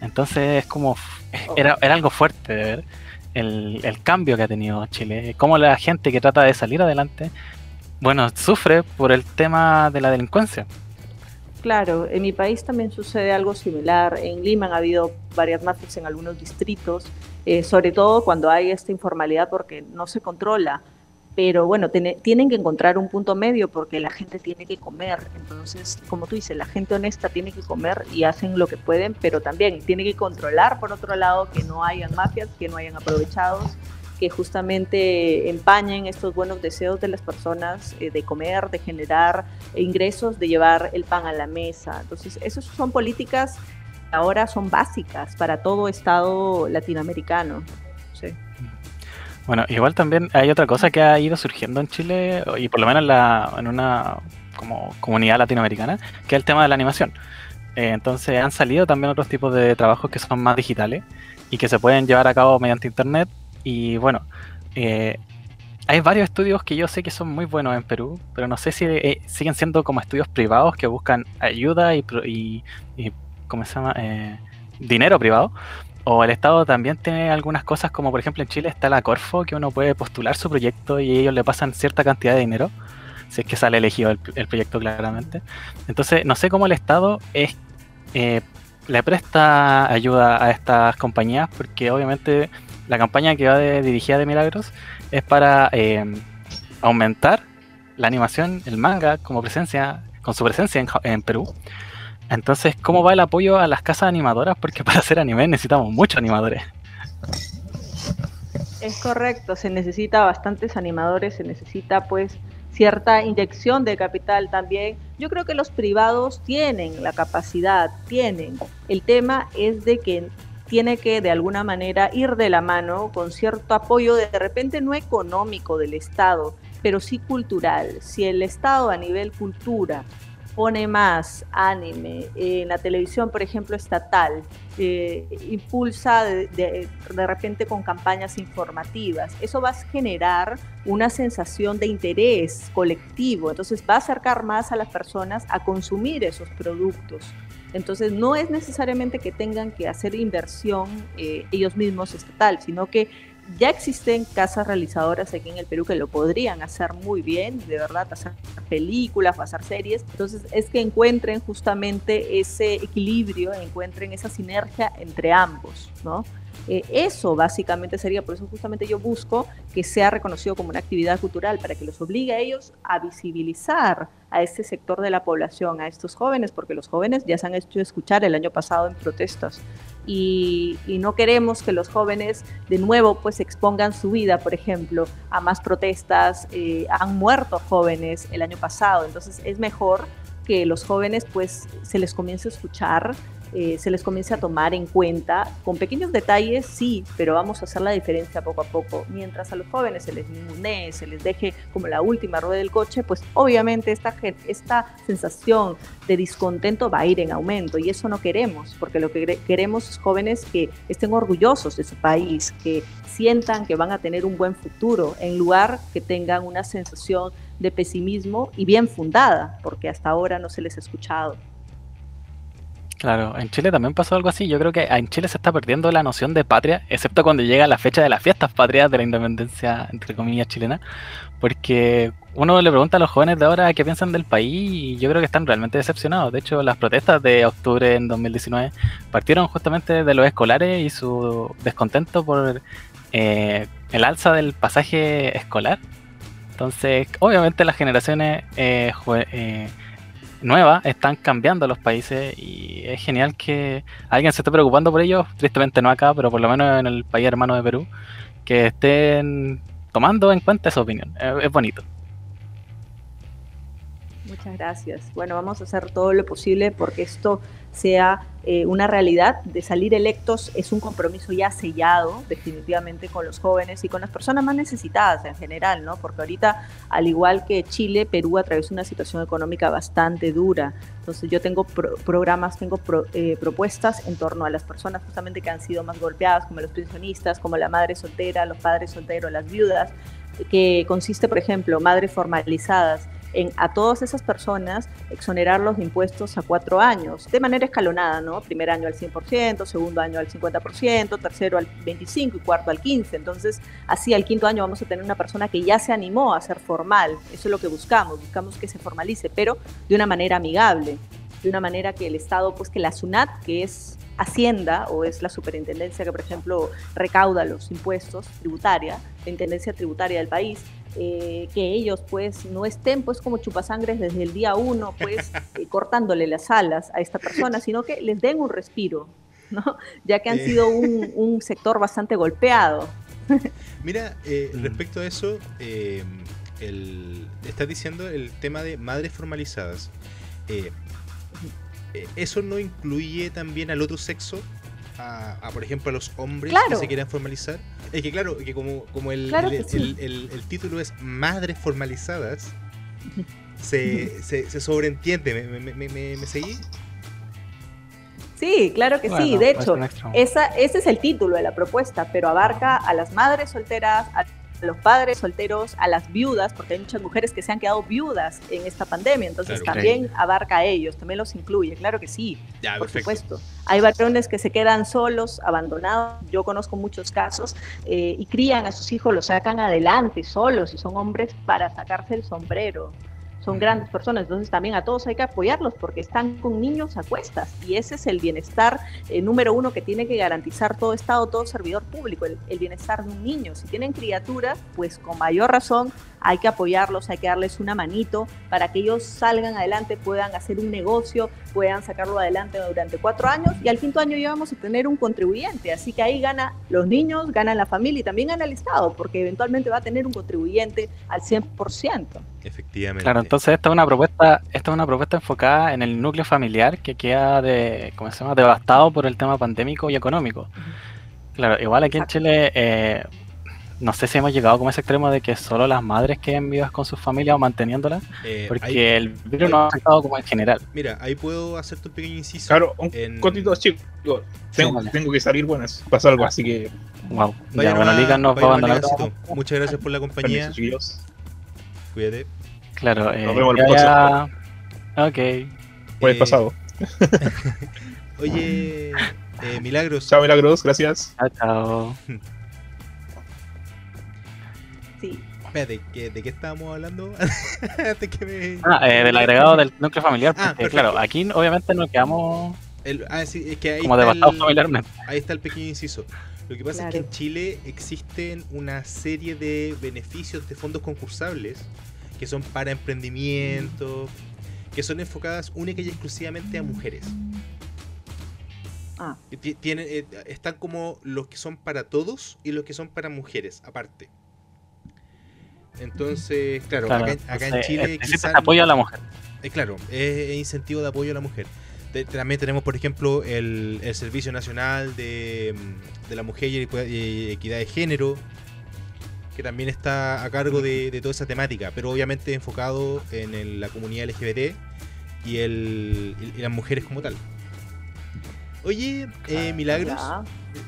Entonces, es como era algo fuerte de ver el cambio que ha tenido Chile, cómo la gente que trata de salir adelante bueno, sufre por el tema de la delincuencia. Claro, en mi país también sucede algo similar. En Lima han habido varias mafias en algunos distritos, sobre todo cuando hay esta informalidad porque no se controla. Pero bueno, tienen que encontrar un punto medio porque la gente tiene que comer. Entonces, como tú dices, la gente honesta tiene que comer y hacen lo que pueden, pero también tiene que controlar, por otro lado, que no hayan mafias, que no hayan aprovechados, que justamente empañen estos buenos deseos de las personas de comer, de generar ingresos, de llevar el pan a la mesa. Entonces, esas son políticas que ahora son básicas para todo Estado latinoamericano. Sí. Bueno, igual también hay otra cosa que ha ido surgiendo en Chile, y por lo menos en una como comunidad latinoamericana, que es el tema de la animación. Entonces han salido también otros tipos de trabajos que son más digitales y que se pueden llevar a cabo mediante internet. Y bueno, hay varios estudios que yo sé que son muy buenos en Perú, pero no sé si siguen siendo como estudios privados que buscan ayuda y ¿cómo se llama? Dinero privado, o el Estado también tiene algunas cosas, como por ejemplo en Chile está la Corfo, que uno puede postular su proyecto y ellos le pasan cierta cantidad de dinero, si es que sale elegido el proyecto claramente. Entonces no sé cómo el Estado le presta ayuda a estas compañías, porque obviamente la campaña que va dirigida de Milagros es para aumentar la animación, el manga, con su presencia en Perú. Entonces, ¿cómo va el apoyo a las casas animadoras? Porque para hacer anime necesitamos muchos animadores. Es correcto, se necesita bastantes animadores, se necesita pues cierta inyección de capital también. Yo creo que los privados tienen la capacidad, tienen. El tema es de que tiene que de alguna manera ir de la mano con cierto apoyo, de repente no económico del Estado, pero sí cultural. Si el Estado a nivel cultura pone más anime en la televisión, por ejemplo, estatal, impulsa de repente con campañas informativas, eso va a generar una sensación de interés colectivo, entonces va a acercar más a las personas a consumir esos productos. Entonces no es necesariamente que tengan que hacer inversión ellos mismos estatal, sino que ya existen casas realizadoras aquí en el Perú que lo podrían hacer muy bien, de verdad, hacer películas o hacer series. Entonces es que encuentren justamente ese equilibrio, encuentren esa sinergia entre ambos, ¿no? Eso básicamente sería, por eso justamente yo busco que sea reconocido como una actividad cultural, para que los obligue a ellos a visibilizar a este sector de la población, a estos jóvenes, porque los jóvenes ya se han hecho escuchar el año pasado en protestas. Y no queremos que los jóvenes de nuevo pues expongan su vida, por ejemplo, a más protestas. Han muerto jóvenes el año pasado, entonces es mejor que los jóvenes pues se les comience a escuchar, se les comience a tomar en cuenta, con pequeños detalles sí, pero vamos a hacer la diferencia poco a poco. Mientras a los jóvenes se les ningunee, se les deje como la última rueda del coche, pues obviamente esta sensación de descontento va a ir en aumento, y eso no queremos, porque lo que queremos es jóvenes que estén orgullosos de su país, que sientan que van a tener un buen futuro, en lugar que tengan una sensación de pesimismo, y bien fundada, porque hasta ahora no se les ha escuchado. Claro, en Chile también pasó algo así. Yo creo que en Chile se está perdiendo la noción de patria, excepto cuando llega la fecha de las fiestas patrias de la independencia, entre comillas, chilena, porque uno le pregunta a los jóvenes de ahora qué piensan del país y yo creo que están realmente decepcionados. De hecho, las protestas de octubre en 2019 partieron justamente de los escolares y su descontento por el alza del pasaje escolar. Entonces, obviamente las generaciones nuevas están cambiando los países y es genial que alguien se esté preocupando por ellos, tristemente no acá, pero por lo menos en el país hermano de Perú, que estén tomando en cuenta esa opinión. Es bonito. Muchas gracias. Bueno, vamos a hacer todo lo posible porque esto sea una realidad. De salir electos es un compromiso ya sellado definitivamente con los jóvenes y con las personas más necesitadas en general, ¿no? Porque ahorita, al igual que Chile, Perú atraviesa una situación económica bastante dura. Entonces yo tengo propuestas en torno a las personas justamente que han sido más golpeadas, como los pensionistas, como la madre soltera, los padres solteros, las viudas, que consiste, por ejemplo, madres formalizadas, en a todas esas personas exonerar los impuestos a 4 años, de manera escalonada, ¿no? Primer año al 100%, segundo año al 50%, tercero al 25% y cuarto al 15%. Entonces, así al quinto año vamos a tener una persona que ya se animó a ser formal. Eso es lo que buscamos, buscamos que se formalice, pero de una manera amigable, de una manera que el Estado, pues que la SUNAT, que es Hacienda, o es la superintendencia que, por ejemplo, recauda los impuestos tributaria, la intendencia tributaria del país, que ellos pues no estén pues como chupasangres desde el día 1 pues cortándole las alas a esta persona, sino que les den un respiro, ¿no? Ya que han sido un sector bastante golpeado. Mira, respecto a eso, estás diciendo el tema de madres formalizadas. ¿Eso no incluye también al otro sexo? A por ejemplo a los hombres, claro, que se quieran formalizar. Es que claro, que como el título es Madres Formalizadas, se sobreentiende. ¿Me seguí? Sí, claro que bueno, sí. De hecho, ese es el título de la propuesta, pero abarca a las madres solteras, a los padres solteros, a las viudas, porque hay muchas mujeres que se han quedado viudas en esta pandemia, entonces claro, también abarca a ellos, también los incluye, claro que sí, ya, por supuesto. Hay varones que se quedan solos, abandonados, yo conozco muchos casos, y crían a sus hijos, los sacan adelante solos, y son hombres para sacarse el sombrero. son grandes personas, entonces también a todos hay que apoyarlos porque están con niños a cuestas y ese es el bienestar número uno que tiene que garantizar todo Estado, todo servidor público, el bienestar de un niño. Si tienen criaturas, pues con mayor razón hay que apoyarlos, hay que darles una manito para que ellos salgan adelante, puedan hacer un negocio, puedan sacarlo adelante durante 4 años y al 5.º año ya vamos a tener un contribuyente, así que ahí gana los niños, gana la familia y también gana el Estado porque eventualmente va a tener un contribuyente al 100%. Efectivamente. Claro, entonces esta es una propuesta enfocada en el núcleo familiar que queda devastado por el tema pandémico y económico. Claro, igual aquí en Chile no sé si hemos llegado como a ese extremo de que solo las madres queden vivas con sus familias o manteniéndolas, porque el virus no ha afectado como en general. Mira, ahí puedo hacerte un pequeño inciso. Claro, un cortito, chicos. Tengo que salir, buenas, pasa algo, así que... Wow, ya, bueno, Liga nos va a abandonar. Muchas gracias por la compañía. Permiso, cuídate. Claro, nos vemos el próximo. Ok. Pues pasado. Oye, Milagros. Chao, Milagros, gracias. Chao. Sí. ¿De qué estábamos hablando? Del agregado del núcleo familiar. Porque, claro, aquí obviamente nos quedamos es que ahí como devastados familiarmente. Ahí está el pequeño inciso. Lo que pasa es que en Chile existen una serie de beneficios de fondos concursables que son para emprendimiento, que son enfocadas única y exclusivamente a mujeres. Están como los que son para todos y los que son para mujeres, aparte. Entonces, claro acá en Chile quizás apoyo a la mujer. Claro, es incentivo de apoyo a la mujer. También tenemos, por ejemplo, el Servicio Nacional de la Mujer y Equidad de Género, que también está a cargo de toda esa temática, pero obviamente enfocado en la comunidad LGBT y las mujeres como tal. Oye, Milagros,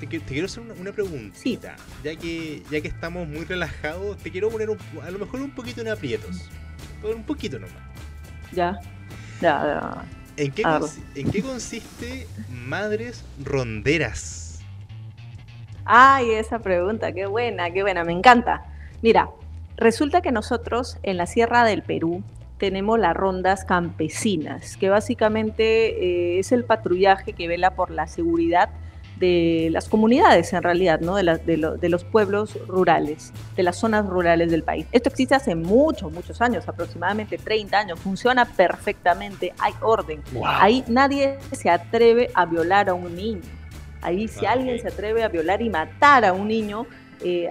te quiero hacer una preguntita. Sí. Ya que estamos muy relajados, te quiero poner a lo mejor un poquito en aprietos. Un poquito nomás. Ya. ¿En qué consiste Madres Ronderas? Ay, esa pregunta, qué buena, me encanta. Mira, resulta que nosotros en la Sierra del Perú tenemos las rondas campesinas, que básicamente es el patrullaje que vela por la seguridad de las comunidades, en realidad, ¿no? de los pueblos rurales, de las zonas rurales del país. Esto existe hace muchos años, aproximadamente 30 años, funciona perfectamente, hay orden. Wow. Ahí nadie se atreve a violar a un niño. Ahí si alguien se atreve a violar y matar a un niño,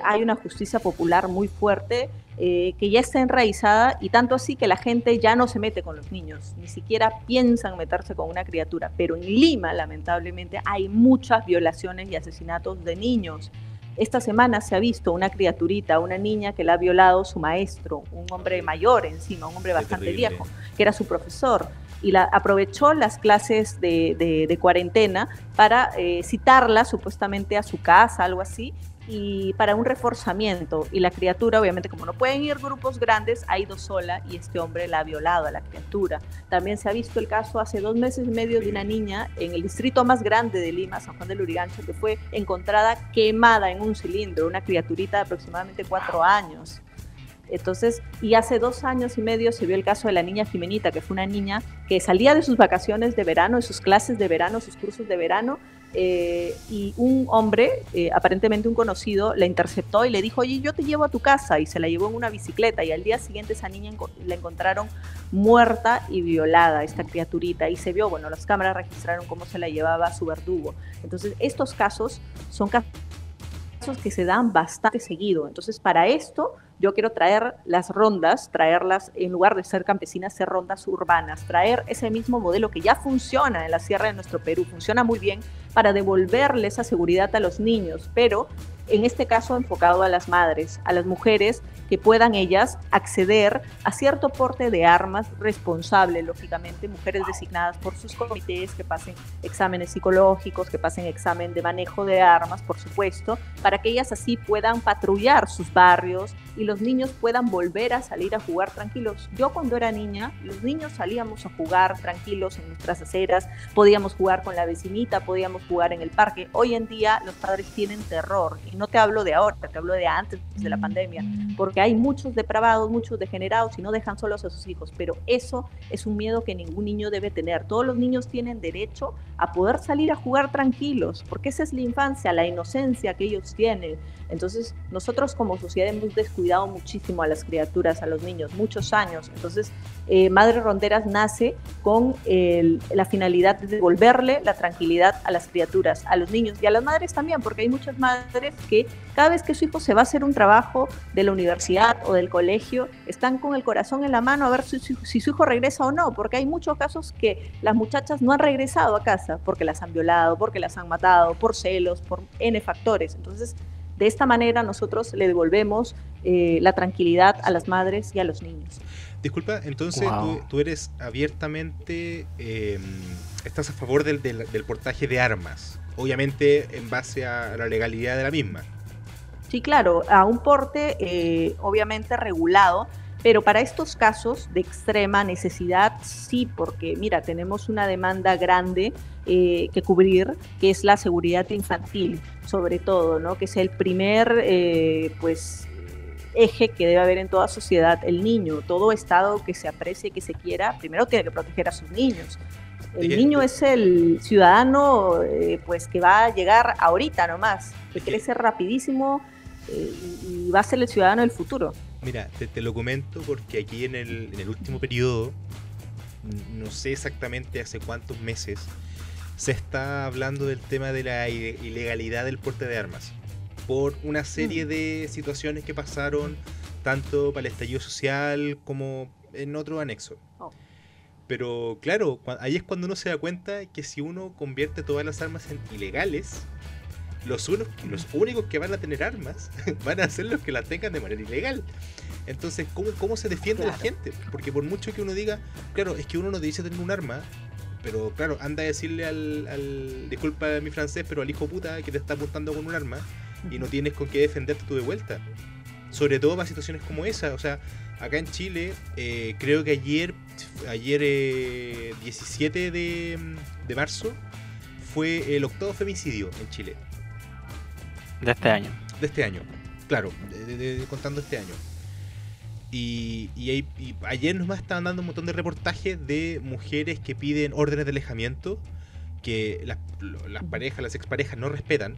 hay una justicia popular muy fuerte que ya está enraizada, y tanto así que la gente ya no se mete con los niños, ni siquiera piensan meterse con una criatura, pero en Lima lamentablemente hay muchas violaciones y asesinatos de niños. Esta semana se ha visto una criaturita, una niña que la ha violado su maestro, un hombre mayor encima, un hombre bastante viejo, que era su profesor, y aprovechó las clases de cuarentena para citarla supuestamente a su casa, algo así, y para un reforzamiento, y la criatura, obviamente, como no pueden ir grupos grandes, ha ido sola y este hombre la ha violado a la criatura. También se ha visto el caso hace 2 meses y medio de una niña en el distrito más grande de Lima, San Juan del Lurigancho, que fue encontrada quemada en un cilindro, una criaturita de aproximadamente 4 años. Entonces, y hace 2 años y medio se vio el caso de la niña Jimenita, que fue una niña que salía de sus vacaciones de verano, de sus clases de verano, sus cursos de verano, y un hombre, aparentemente un conocido, la interceptó y le dijo: oye, yo te llevo a tu casa, y se la llevó en una bicicleta, y al día siguiente esa niña la encontraron muerta y violada, esta criaturita, y se vio, bueno, las cámaras registraron cómo se la llevaba a su verdugo. Entonces, estos casos son casos que se dan bastante seguido. Entonces, para esto yo quiero traer las rondas, traerlas, en lugar de ser campesinas, ser rondas urbanas, traer ese mismo modelo que ya funciona en la sierra de nuestro Perú, funciona muy bien, para devolverle esa seguridad a los niños, pero en este caso enfocado a las madres, a las mujeres, que puedan ellas acceder a cierto porte de armas responsable, lógicamente, mujeres designadas por sus comités, que pasen exámenes psicológicos, que pasen examen de manejo de armas, por supuesto, para que ellas así puedan patrullar sus barrios, y los niños puedan volver a salir a jugar tranquilos. Yo cuando era niña, los niños salíamos a jugar tranquilos en nuestras aceras, podíamos jugar con la vecinita, podíamos jugar en el parque. Hoy en día los padres tienen terror, y no te hablo de ahora, te hablo de antes de la pandemia, porque hay muchos depravados, muchos degenerados y no dejan solos a sus hijos, pero eso es un miedo que ningún niño debe tener. Todos los niños tienen derecho a poder salir a jugar tranquilos, porque esa es la infancia, la inocencia que ellos tienen. Entonces, nosotros como sociedad hemos descuidado muchísimo a las criaturas, a los niños, muchos años. Entonces, Madres Ronderas nace con la finalidad de devolverle la tranquilidad a las criaturas, a los niños y a las madres también, porque hay muchas madres que cada vez que su hijo se va a hacer un trabajo de la universidad o del colegio, están con el corazón en la mano a ver si su hijo regresa o no, porque hay muchos casos que las muchachas no han regresado a casa porque las han violado, porque las han matado, por celos, por N factores. Entonces, de esta manera nosotros le devolvemos la tranquilidad a las madres y a los niños. Disculpa, entonces wow. tú eres abiertamente, estás a favor del portaje de armas, obviamente en base a la legalidad de la misma. Sí, claro, a un porte obviamente regulado. Pero para estos casos de extrema necesidad, sí, porque mira, tenemos una demanda grande que cubrir, que es la seguridad infantil, sobre todo, ¿no? Que es el primer eje que debe haber en toda sociedad. El niño, todo Estado que se aprecie, que se quiera, primero tiene que proteger a sus niños. El niño es el ciudadano que va a llegar ahorita nomás, que crece rapidísimo y va a ser el ciudadano del futuro. Mira, te lo comento porque aquí en el último periodo, no sé exactamente hace cuántos meses, se está hablando del tema de la ilegalidad del porte de armas por una serie de situaciones que pasaron tanto para el estallido social como en otro anexo. Oh. Pero claro, ahí es cuando uno se da cuenta que si uno convierte todas las armas en ilegales, los únicos que van a tener armas van a ser los que las tengan de manera ilegal. Entonces, ¿cómo se defiende la gente? Porque por mucho que uno diga, claro, es que uno no dice tener un arma, pero claro, anda a decirle al disculpa mi francés, pero al hijo puta que te está apuntando con un arma y no tienes con qué defenderte tú de vuelta. Sobre todo para situaciones como esa. O sea, acá en Chile, creo que ayer 17 de marzo fue el 8º femicidio en Chile. De este año, claro, contando este año. Y ayer nomás estaban dando un montón de reportajes de mujeres que piden órdenes de alejamiento, que las exparejas no respetan,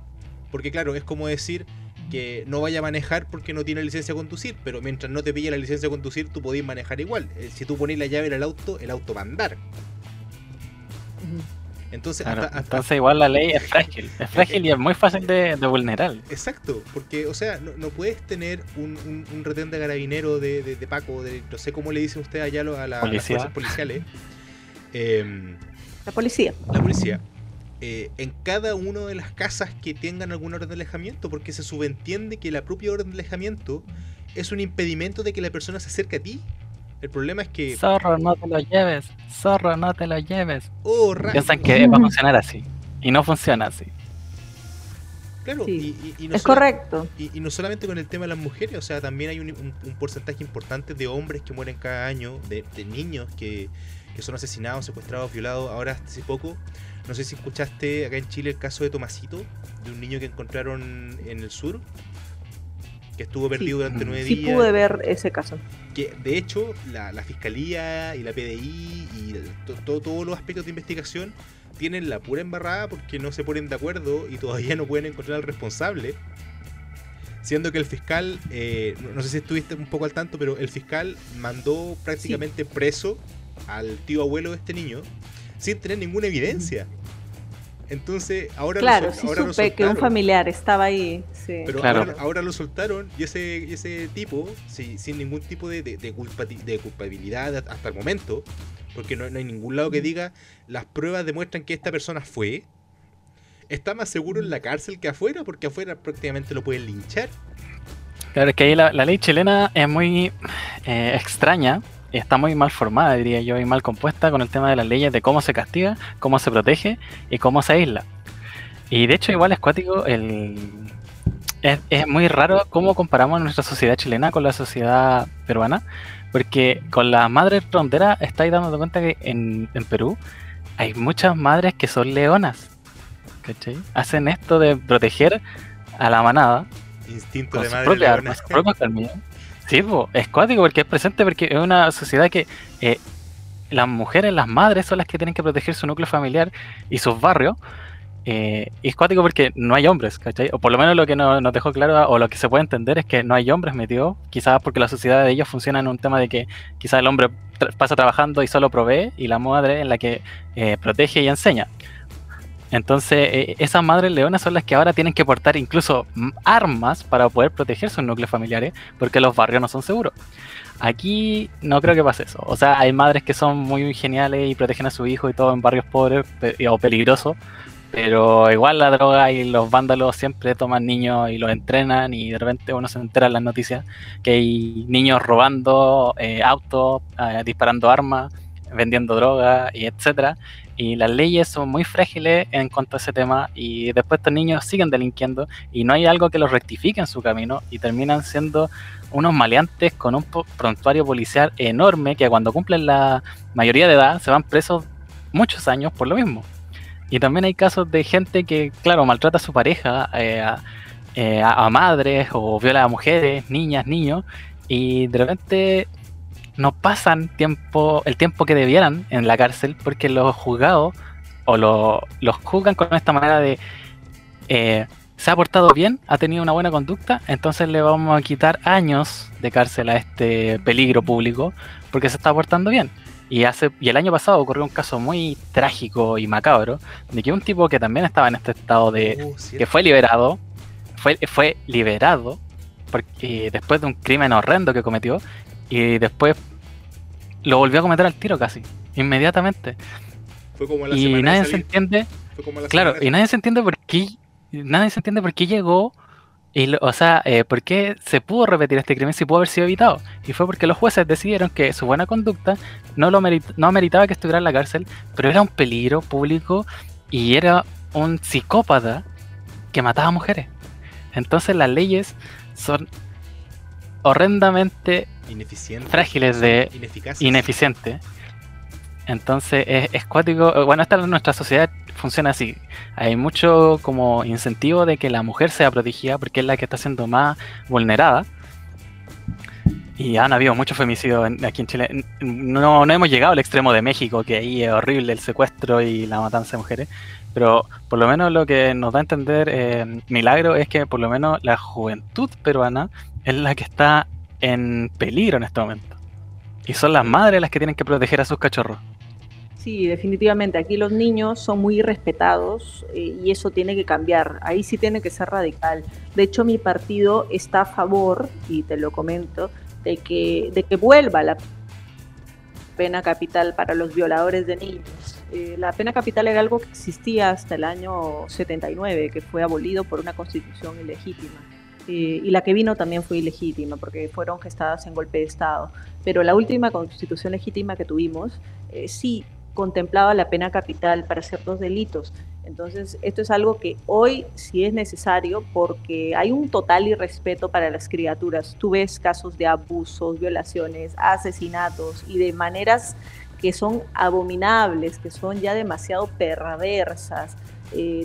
porque claro, es como decir que no vaya a manejar porque no tiene licencia a conducir, pero mientras no te pille la licencia a conducir, tú podés manejar igual. Si tú pones la llave en el auto va a andar. Entonces, claro, entonces igual la ley es frágil y es muy fácil de vulnerar. Exacto, porque o sea, no puedes tener un retén de carabinero de Paco, no sé cómo le dicen ustedes allá a las fuerzas policiales. La policía. En cada una de las casas que tengan alguna orden de alejamiento, porque se subentiende que la propia orden de alejamiento es un impedimento de que la persona se acerque a ti. El problema es que... Zorro, no te lo lleves. Oh, piensan que va a funcionar así. Y no funciona así. Claro, sí. y no es correcto. Y no solamente con el tema de las mujeres, o sea, también hay un porcentaje importante de hombres que mueren cada año, de niños que son asesinados, secuestrados, violados. Ahora, hace poco, no sé si escuchaste acá en Chile el caso de Tomasito, de un niño que encontraron en el sur, que estuvo perdido durante 9 días. Sí pude ver ese caso. Que de hecho la fiscalía y la PDI y todos los aspectos de investigación tienen la pura embarrada porque no se ponen de acuerdo y todavía no pueden encontrar al responsable, siendo que el fiscal, no sé si estuviste un poco al tanto, pero el fiscal mandó prácticamente preso al tío abuelo de este niño sin tener ninguna evidencia. Entonces, ahora claro, lo supe que un familiar estaba ahí. Sí. Pero claro. ahora lo soltaron y ese tipo, sin ningún tipo de culpabilidad hasta el momento, porque no hay ningún lado que diga las pruebas demuestran que esta persona fue, está más seguro en la cárcel que afuera, porque afuera prácticamente lo pueden linchar. Claro, es que ahí la ley chilena es muy extraña. Está muy mal formada, diría yo, y mal compuesta con el tema de las leyes de cómo se castiga, cómo se protege y cómo se aísla. Y de hecho igual es cuático Es muy raro cómo comparamos nuestra sociedad chilena con la sociedad peruana, porque con las madres ronderas estáis dando cuenta que en Perú hay muchas madres que son leonas, ¿cachai? Hacen esto de proteger a la manada. Instinto de madre leona. Sí, po, es cuático porque es presente, porque es una sociedad que las mujeres, las madres son las que tienen que proteger su núcleo familiar y sus barrios. Es cuático porque no hay hombres, ¿cachai? O por lo menos lo que nos dejó claro, o lo que se puede entender, es que no hay hombres metidos, quizás porque la sociedad de ellos funciona en un tema de que quizás el hombre pasa trabajando y solo provee, y la madre es la que protege y enseña. Entonces esas madres leonas son las que ahora tienen que portar incluso armas para poder proteger sus núcleos familiares, porque los barrios no son seguros. Aquí no creo que pase eso. O sea, hay madres que son muy geniales y protegen a su hijo y todo en barrios pobres o peligrosos, pero igual la droga y los vándalos siempre toman niños y los entrenan, y de repente uno se entera en las noticias que hay niños robando autos, disparando armas, vendiendo droga, y etcétera. Y las leyes son muy frágiles en cuanto a ese tema, y después estos niños siguen delinquiendo y no hay algo que los rectifique en su camino, y terminan siendo unos maleantes con un prontuario policial enorme, que cuando cumplen la mayoría de edad se van presos muchos años por lo mismo. Y también hay casos de gente que, claro, maltrata a su pareja, a madres, o viola a mujeres, niñas, niños, y de repente no pasan el tiempo que debieran en la cárcel, porque los juzgados o los juzgan con esta manera de se ha portado bien, ha tenido una buena conducta, entonces le vamos a quitar años de cárcel a este peligro público porque se está portando bien. Y el año pasado ocurrió un caso muy trágico y macabro de que un tipo que también estaba en este estado de que fue liberado porque después de un crimen horrendo que cometió, y después lo volvió a cometer al tiro casi inmediatamente. Fue como la semana. Y nadie se entiende. Claro, y nadie se entiende por qué llegó. ¿Por qué se pudo repetir este crimen si pudo haber sido evitado? Y fue porque los jueces decidieron que su buena conducta no meritaba que estuviera en la cárcel, pero era un peligro público y era un psicópata que mataba mujeres. Entonces las leyes son horrendamente frágiles, ineficientes. Entonces es cuático. Bueno, esta nuestra sociedad funciona así. Hay mucho como incentivo de que la mujer sea protegida porque es la que está siendo más vulnerada. Y han habido muchos femicidios aquí en Chile. No hemos llegado al extremo de México, que ahí es horrible el secuestro y la matanza de mujeres. Pero por lo menos lo que nos da a entender Milagro es que por lo menos la juventud peruana es la que está en peligro en este momento. Y son las madres las que tienen que proteger a sus cachorros. Sí, definitivamente. Aquí los niños son muy respetados y eso tiene que cambiar. Ahí sí tiene que ser radical. De hecho, mi partido está a favor, y te lo comento, de que vuelva la pena capital para los violadores de niños. La pena capital era algo que existía hasta el año 79, que fue abolido por una constitución ilegítima. Y la que vino también fue ilegítima, porque fueron gestadas en golpe de Estado. Pero la última constitución legítima que tuvimos, sí contemplaba la pena capital para ciertos delitos. Entonces, esto es algo que hoy sí es necesario porque hay un total irrespeto para las criaturas. Tú ves casos de abusos, violaciones, asesinatos y de maneras que son abominables, que son ya demasiado perversas.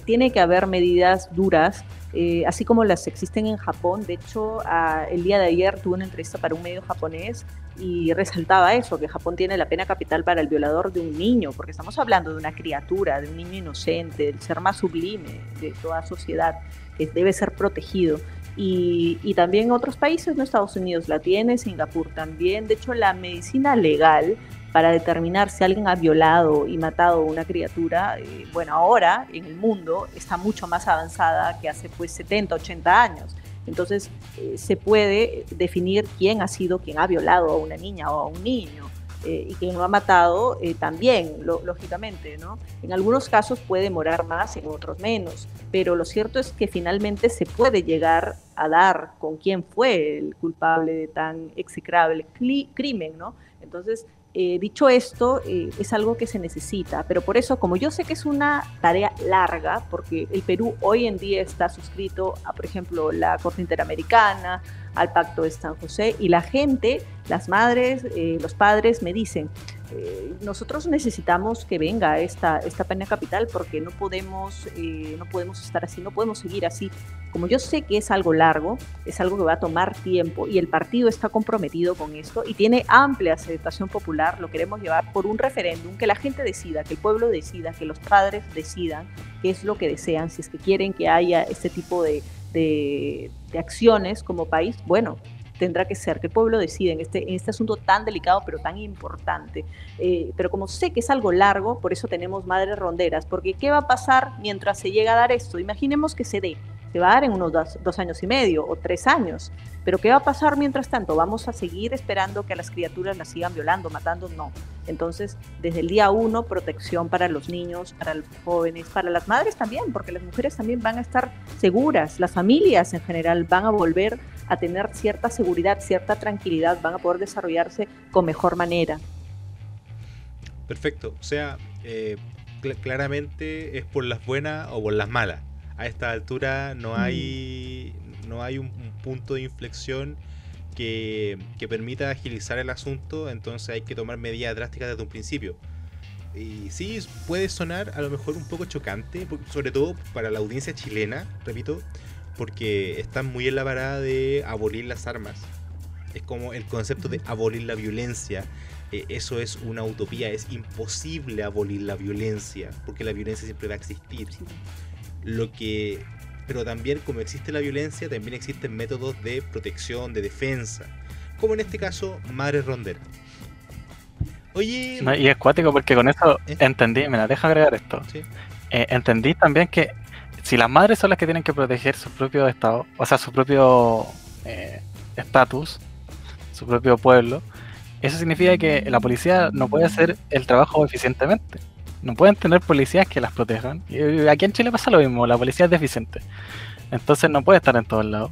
Tiene que haber medidas duras, así como las existen en Japón. De hecho, el día de ayer tuve una entrevista para un medio japonés y resaltaba eso, que Japón tiene la pena capital para el violador de un niño, porque estamos hablando de una criatura, de un niño inocente, del ser más sublime de toda sociedad, que debe ser protegido. Y también otros países, ¿no? Estados Unidos la tiene, Singapur también. De hecho, la medicina legal para determinar si alguien ha violado y matado a una criatura, bueno, ahora en el mundo está mucho más avanzada que hace pues 70, 80 años. Entonces se puede definir quién ha sido quien ha violado a una niña o a un niño, y quien lo ha matado también, lógicamente, ¿no? En algunos casos puede demorar más, en otros menos, pero lo cierto es que finalmente se puede llegar a dar con quién fue el culpable de tan execrable crimen, ¿no? Entonces Dicho esto, es algo que se necesita, pero por eso, como yo sé que es una tarea larga, porque el Perú hoy en día está suscrito a, por ejemplo, la Corte Interamericana, al Pacto de San José, y la gente, las madres, los padres me dicen, nosotros necesitamos que venga esta pena capital porque no podemos estar así, no podemos seguir así. Como yo sé que es algo largo, es algo que va a tomar tiempo y el partido está comprometido con esto y tiene amplia aceptación popular, lo queremos llevar por un referéndum, que la gente decida, que el pueblo decida, que los padres decidan qué es lo que desean, si es que quieren que haya este tipo de acciones como país. Bueno, tendrá que ser que el pueblo decida en este asunto tan delicado pero tan importante. Pero como sé que es algo largo, por eso tenemos Madres Ronderas, porque ¿qué va a pasar mientras se llega a dar esto? Imaginemos que se dé, se va a dar en unos 2 años y medio o 3 años, pero ¿qué va a pasar mientras tanto? ¿Vamos a seguir esperando que a las criaturas las sigan violando, matando? No. Entonces, desde el día 1, protección para los niños, para los jóvenes, para las madres también, porque las mujeres también van a estar seguras, las familias en general van a volver a tener cierta seguridad, cierta tranquilidad, van a poder desarrollarse con mejor manera. Perfecto, o sea, claramente es por las buenas o por las malas. A esta altura no hay un punto de inflexión que permita agilizar el asunto, entonces hay que tomar medidas drásticas desde un principio. Y sí, puede sonar a lo mejor un poco chocante, sobre todo para la audiencia chilena, repito, porque están muy en la parada de abolir las armas. Es como el concepto de abolir la violencia. Eso es una utopía, es imposible abolir la violencia, porque la violencia siempre va a existir. Pero también, como existe la violencia, también existen métodos de protección, de defensa, como en este caso, Madres Ronderas. Oye... No, y es cuático porque con eso entendí, mira, deja agregar esto. ¿Sí? Entendí también que si las madres son las que tienen que proteger su propio estado, o sea, su propio estatus, su propio pueblo, eso significa que la policía no puede hacer el trabajo eficientemente. No pueden tener policías que las protejan. Aquí en Chile pasa lo mismo, la policía es deficiente. Entonces no puede estar en todos lados.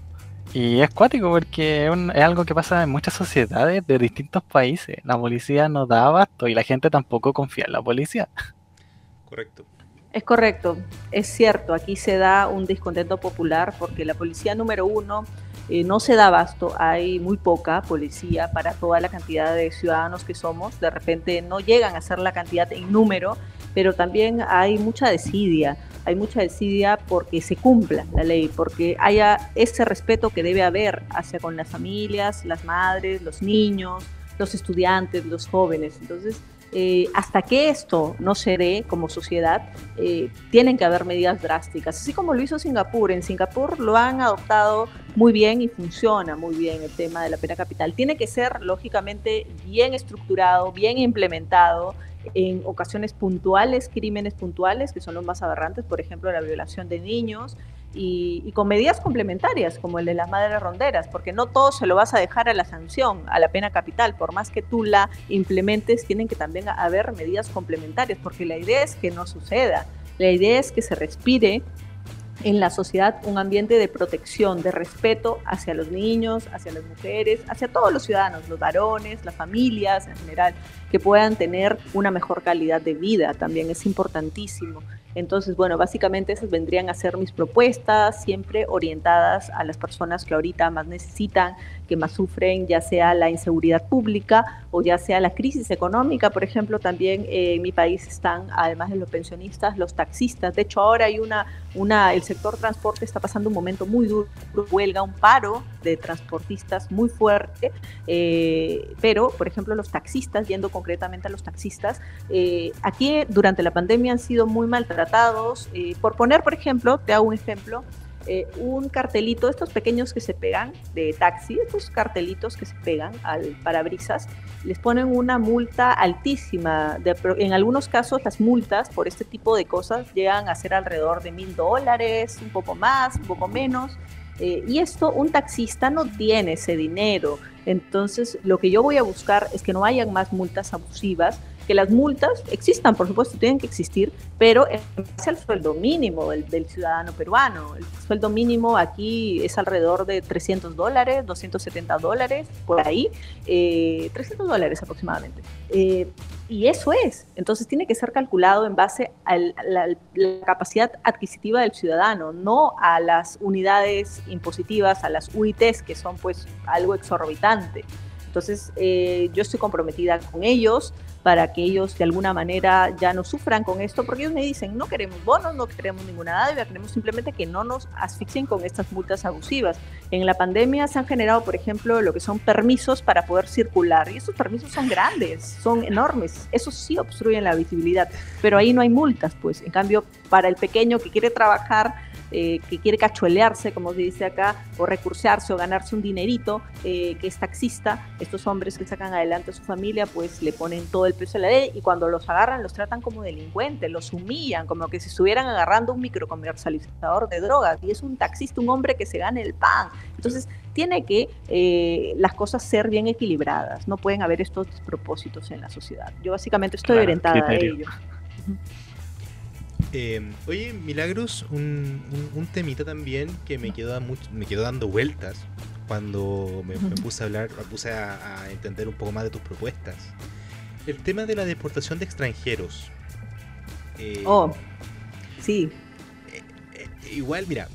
Y es cuático porque es algo que pasa en muchas sociedades de distintos países. La policía no da abasto y la gente tampoco confía en la policía. Correcto. Es correcto, es cierto. Aquí se da un descontento popular porque la policía número 1... no se da abasto, hay muy poca policía para toda la cantidad de ciudadanos que somos, de repente no llegan a ser la cantidad en número, pero también hay mucha desidia porque se cumpla la ley, porque haya ese respeto que debe haber hacia con las familias, las madres, los niños, los estudiantes, los jóvenes. Entonces, hasta que esto no se dé como sociedad, tienen que haber medidas drásticas, así como lo hizo Singapur. En Singapur lo han adoptado muy bien y funciona muy bien el tema de la pena capital. Tiene que ser, lógicamente, bien estructurado, bien implementado en ocasiones puntuales, crímenes puntuales, que son los más aberrantes, por ejemplo, la violación de niños, y con medidas complementarias, como el de las Madres Ronderas, porque no todo se lo vas a dejar a la sanción, a la pena capital. Por más que tú la implementes, tienen que también haber medidas complementarias, porque la idea es que no suceda, la idea es que se respire en la sociedad un ambiente de protección, de respeto hacia los niños, hacia las mujeres, hacia todos los ciudadanos, los varones, las familias en general, que puedan tener una mejor calidad de vida, también es importantísimo. Entonces, bueno, básicamente esas vendrían a ser mis propuestas, siempre orientadas a las personas que ahorita más necesitan, que más sufren, ya sea la inseguridad pública o ya sea la crisis económica. Por ejemplo, también en mi país están, además de los pensionistas, los taxistas. De hecho, ahora hay el sector transporte está pasando un momento muy duro, huelga, un paro de transportistas muy fuerte, pero, por ejemplo, los taxistas, yendo concretamente a los taxistas, aquí durante la pandemia han sido muy maltratados. Por poner, por ejemplo, te hago un ejemplo, un cartelito, estos pequeños que se pegan de taxi, estos cartelitos que se pegan al parabrisas, les ponen una multa altísima. En algunos casos las multas por este tipo de cosas llegan a ser alrededor de $1,000, un poco más, un poco menos. Y esto, un taxista no tiene ese dinero. Entonces, lo que yo voy a buscar es que no hayan más multas abusivas, que las multas existan, por supuesto, tienen que existir, pero en base al sueldo mínimo del ciudadano peruano. El sueldo mínimo aquí es alrededor de $300, $270, por ahí, $300 aproximadamente. Y eso es. Entonces tiene que ser calculado en base a la capacidad adquisitiva del ciudadano, no a las unidades impositivas, a las UITs, que son pues algo exorbitante. Entonces yo estoy comprometida con ellos para que ellos de alguna manera ya no sufran con esto, porque ellos me dicen, no queremos bonos, no queremos ninguna dádiva, queremos simplemente que no nos asfixien con estas multas abusivas. En la pandemia se han generado, por ejemplo, lo que son permisos para poder circular, y esos permisos son grandes, son enormes, eso sí obstruyen la visibilidad, pero ahí no hay multas, pues. En cambio, para el pequeño que quiere trabajar, que quiere cachuelearse, como se dice acá, o recursearse o ganarse un dinerito, que es taxista, estos hombres que sacan adelante a su familia, pues le ponen todo el peso a la ley, y cuando los agarran los tratan como delincuentes, los humillan, como que si estuvieran agarrando un microcomercializador de drogas, y es un taxista, un hombre que se gana el pan. Entonces tiene que las cosas ser bien equilibradas, no pueden haber estos despropósitos en la sociedad. Yo básicamente estoy orientada a ello. Oye, Milagros, un temita también que me quedó dando vueltas cuando me puse a hablar, me puse a entender un poco más de tus propuestas. El tema de la deportación de extranjeros. Sí. Igual, mira,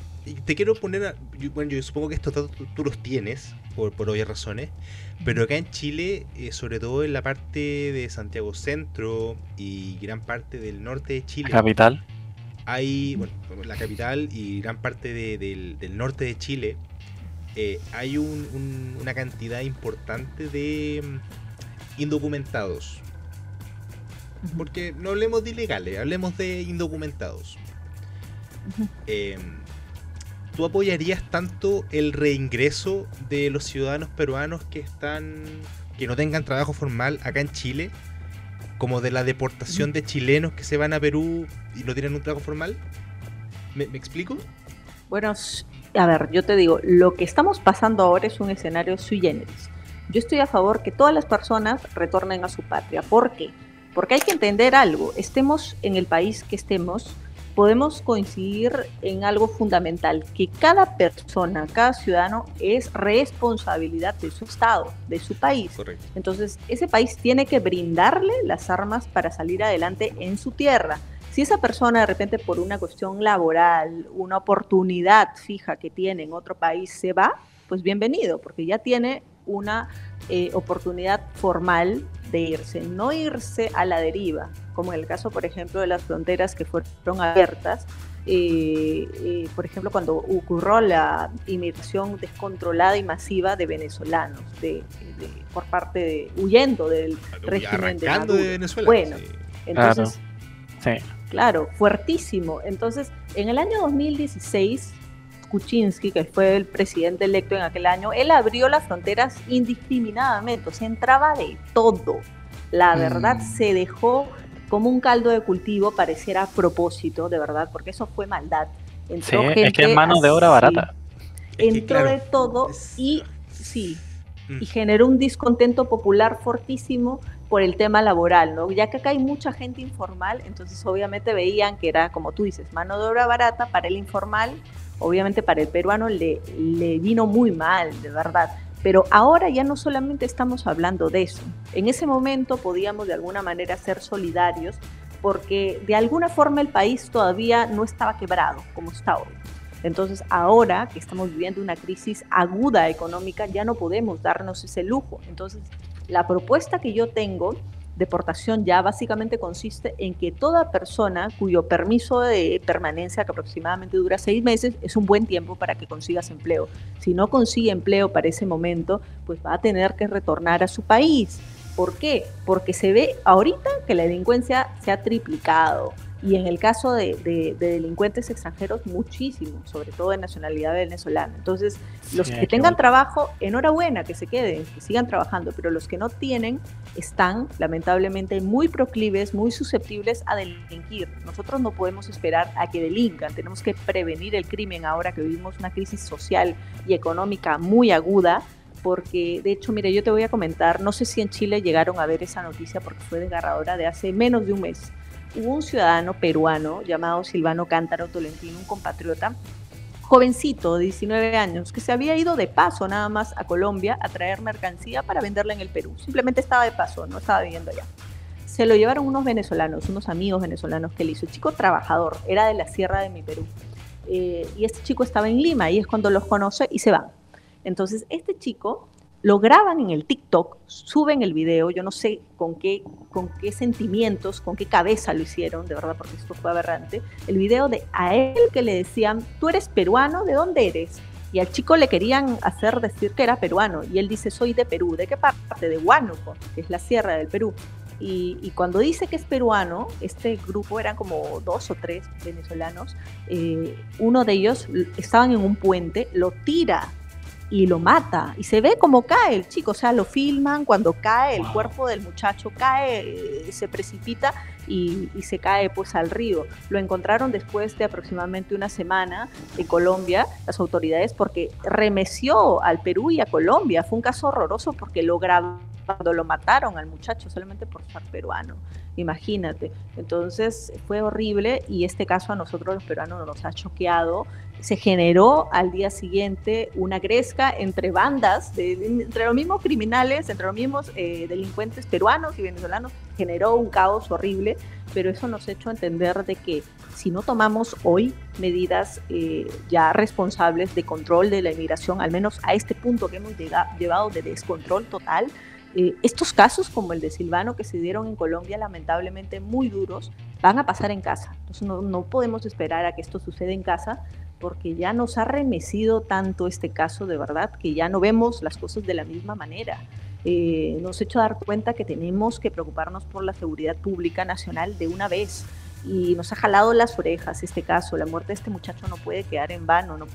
te quiero poner... bueno, yo supongo que estos datos tú los tienes, por obvias razones, pero acá en Chile, sobre todo en la parte de Santiago Centro y gran parte del norte de Chile, capital, hay, bueno, la capital y gran parte del norte de Chile, hay una cantidad importante de indocumentados, porque no hablemos de ilegales, hablemos de indocumentados. ¿Tú apoyarías tanto el reingreso de los ciudadanos peruanos que no tengan trabajo formal acá en Chile, como de la deportación de chilenos que se van a Perú y no tienen un trabajo formal? ¿Me explico? Bueno, a ver, yo te digo, lo que estamos pasando ahora es un escenario sui generis. Yo estoy a favor que todas las personas retornen a su patria. ¿Por qué? Porque hay que entender algo. Estemos en el país que estemos, podemos coincidir en algo fundamental, que cada persona, cada ciudadano es responsabilidad de su estado, de su país. Correcto. Entonces, ese país tiene que brindarle las armas para salir adelante en su tierra. Si esa persona de repente por una cuestión laboral, una oportunidad fija que tiene en otro país se va, pues bienvenido, porque ya tiene una oportunidad formal de irse, no irse a la deriva, como en el caso, por ejemplo, de las fronteras que fueron abiertas. Por ejemplo, cuando ocurrió la inmigración descontrolada y masiva de venezolanos por parte huyendo del régimen de Maduro. De Venezuela. Bueno, sí. Entonces, claro. Sí. Claro, fuertísimo. Entonces, en el año 2016, Kuczynski, que fue el presidente electo en aquel año, él abrió las fronteras indiscriminadamente, o sea, entraba de todo. La verdad, se dejó como un caldo de cultivo, pareciera a propósito, de verdad, porque eso fue maldad. Entró, sí, gente, es que es mano de obra barata. Entró, es que, claro, de todo, y sí, y generó un descontento popular fortísimo por el tema laboral, ¿no? Ya que acá hay mucha gente informal, entonces obviamente veían que era, como tú dices, mano de obra barata para el informal. Obviamente para el peruano le vino muy mal, de verdad. Pero ahora ya no solamente estamos hablando de eso. En ese momento podíamos de alguna manera ser solidarios, porque de alguna forma el país todavía no estaba quebrado como está hoy. Entonces ahora que estamos viviendo una crisis aguda económica, ya no podemos darnos ese lujo. Entonces la propuesta que yo tengo, deportación, ya básicamente consiste en que toda persona cuyo permiso de permanencia, que aproximadamente dura 6 meses, es un buen tiempo para que consigas empleo. Si no consigue empleo para ese momento, pues va a tener que retornar a su país. ¿Por qué? Porque se ve ahorita que la delincuencia se ha triplicado, y en el caso de delincuentes extranjeros, muchísimo, sobre todo de nacionalidad venezolana. Entonces, los que tengan trabajo, enhorabuena, que se queden, que sigan trabajando, pero los que no tienen están, lamentablemente, muy proclives, muy susceptibles a delinquir. Nosotros no podemos esperar a que delincan, tenemos que prevenir el crimen ahora que vivimos una crisis social y económica muy aguda, porque de hecho, mire, yo te voy a comentar, no sé si en Chile llegaron a ver esa noticia porque fue desgarradora, de hace menos de un mes. Hubo un ciudadano peruano llamado Silvano Cántaro Tolentino, un compatriota, jovencito de 19 años, que se había ido de paso nada más a Colombia a traer mercancía para venderla en el Perú. Simplemente estaba de paso, no estaba viviendo allá. Se lo llevaron unos venezolanos, unos amigos venezolanos que le hizo. Chico trabajador, era de la sierra de mi Perú. Y este chico estaba en Lima y es cuando los conoce y se van. Entonces, este chico lo graban en el TikTok, suben el video, yo no sé con qué sentimientos, con qué cabeza lo hicieron, de verdad, porque esto fue aberrante, el video de a él que le decían, tú eres peruano, ¿de dónde eres? Y al chico le querían hacer decir que era peruano, y él dice, soy de Perú, ¿de qué parte? De Huánuco, que es la sierra del Perú. Y cuando dice que es peruano, este grupo eran como 2 o 3 venezolanos, uno de ellos estaban en un puente, lo tira y lo mata, y se ve como cae el chico, o sea, lo filman, cuando cae el cuerpo del muchacho, cae, se precipita y se cae pues al río. Lo encontraron después de aproximadamente una semana en Colombia, las autoridades, porque remeció al Perú y a Colombia, fue un caso horroroso porque lo grabó cuando lo mataron al muchacho solamente por ser peruano, imagínate. Entonces fue horrible y este caso a nosotros los peruanos nos ha choqueado. Se generó al día siguiente una gresca entre bandas, entre los mismos criminales, entre los mismos delincuentes peruanos y venezolanos, generó un caos horrible, pero eso nos ha hecho entender de que si no tomamos hoy medidas ya responsables de control de la inmigración, al menos a este punto que hemos llevado de descontrol total, estos casos como el de Silvano que se dieron en Colombia, lamentablemente muy duros, van a pasar en casa. Entonces no podemos esperar a que esto suceda en casa, porque ya nos ha remecido tanto este caso, de verdad, que ya no vemos las cosas de la misma manera. Nos ha hecho dar cuenta que tenemos que preocuparnos por la seguridad pública nacional de una vez, y nos ha jalado las orejas este caso. La muerte de este muchacho no puede quedar en vano, no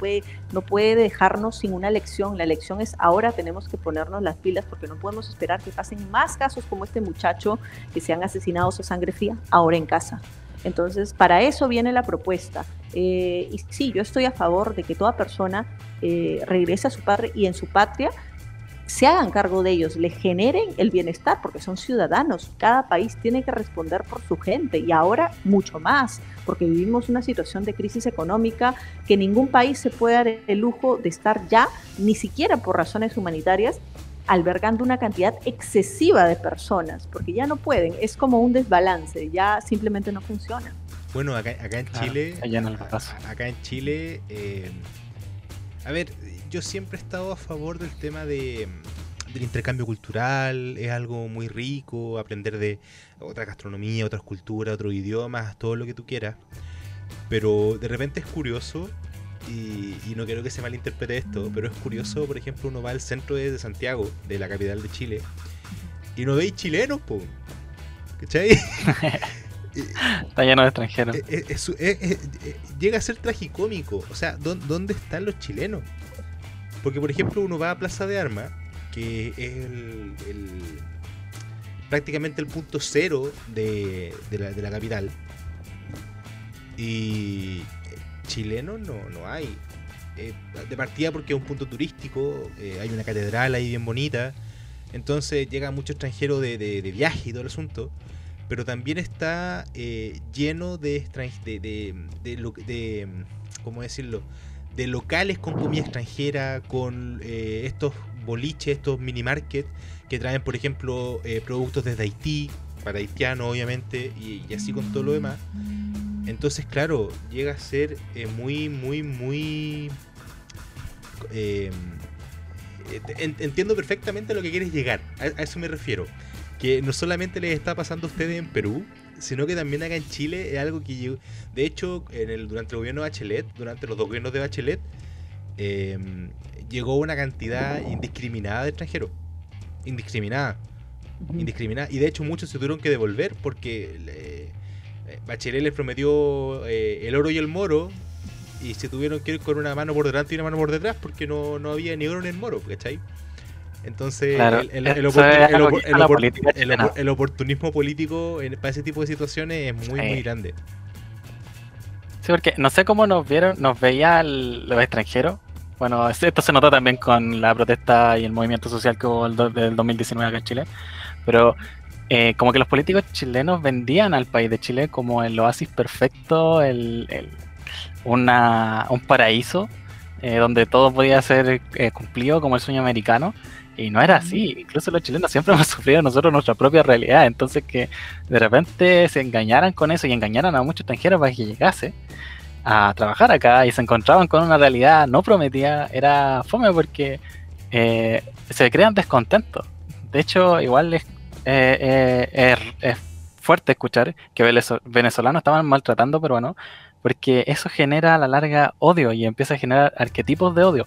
puede dejarnos sin una lección. La lección es ahora, tenemos que ponernos las pilas porque no podemos esperar que pasen más casos como este muchacho, que sean asesinados a sangre fría ahora en casa. Entonces, para eso viene la propuesta. Y sí, yo estoy a favor de que toda persona regrese a su patria y en su patria se hagan cargo de ellos, les generen el bienestar, porque son ciudadanos. Cada país tiene que responder por su gente, y ahora mucho más, porque vivimos una situación de crisis económica que ningún país se puede dar el lujo de estar ya, ni siquiera por razones humanitarias, albergando una cantidad excesiva de personas, porque ya no pueden, es como un desbalance, ya simplemente no funciona. Bueno, acá en Chile, a ver, yo siempre he estado a favor del tema del intercambio cultural, es algo muy rico, aprender de otra gastronomía, otras culturas, otros idiomas, todo lo que tú quieras, pero de repente es curioso, y no quiero que se malinterprete esto, pero es curioso, por ejemplo, uno va al centro de Santiago, de la capital de Chile, y no veis chilenos, po, ¿cachai? Está lleno de extranjeros. Llega a ser tragicómico. O sea, ¿dónde están los chilenos? Porque, por ejemplo, uno va a Plaza de Armas, que es prácticamente el punto cero de la capital, y chilenos no hay. De partida porque es un punto turístico, hay una catedral ahí bien bonita, entonces llega mucho extranjero de viaje y todo el asunto. Pero también está lleno de ¿cómo decirlo? De locales con comida extranjera, con estos boliches, estos mini market que traen, por ejemplo, productos desde Haití, para haitianos, obviamente, y así con todo lo demás. Entonces, claro, llega a ser muy... entiendo perfectamente a lo que quieres llegar, a eso me refiero. Que no solamente les está pasando a ustedes en Perú, sino que también acá en Chile es algo que yo... De hecho, durante el gobierno de Bachelet, durante los 2 gobiernos de Bachelet, llegó una cantidad indiscriminada de extranjeros. Indiscriminada. Y de hecho muchos se tuvieron que devolver porque Bachelet les prometió el oro y el moro, y se tuvieron que ir con una mano por delante y una mano por detrás porque no había ni oro ni el moro, ¿cachai? Entonces, claro, el oportunismo político para ese tipo de situaciones es muy grande. Sí, porque no sé cómo nos veían los extranjeros, Bueno, esto se notó también con la protesta y el movimiento social que hubo del 2019 acá en Chile, pero como que los políticos chilenos vendían al país de Chile como el oasis perfecto, un paraíso donde todo podía ser cumplido como el sueño americano, y no era así. Incluso los chilenos siempre hemos sufrido nosotros nuestra propia realidad, entonces que de repente se engañaran con eso y engañaran a muchos extranjeros para que llegase a trabajar acá y se encontraban con una realidad no prometida, era fome porque se crean descontentos. De hecho, igual es fuerte escuchar que venezolanos estaban maltratando peruanos, porque eso genera a la larga odio y empieza a generar arquetipos de odio.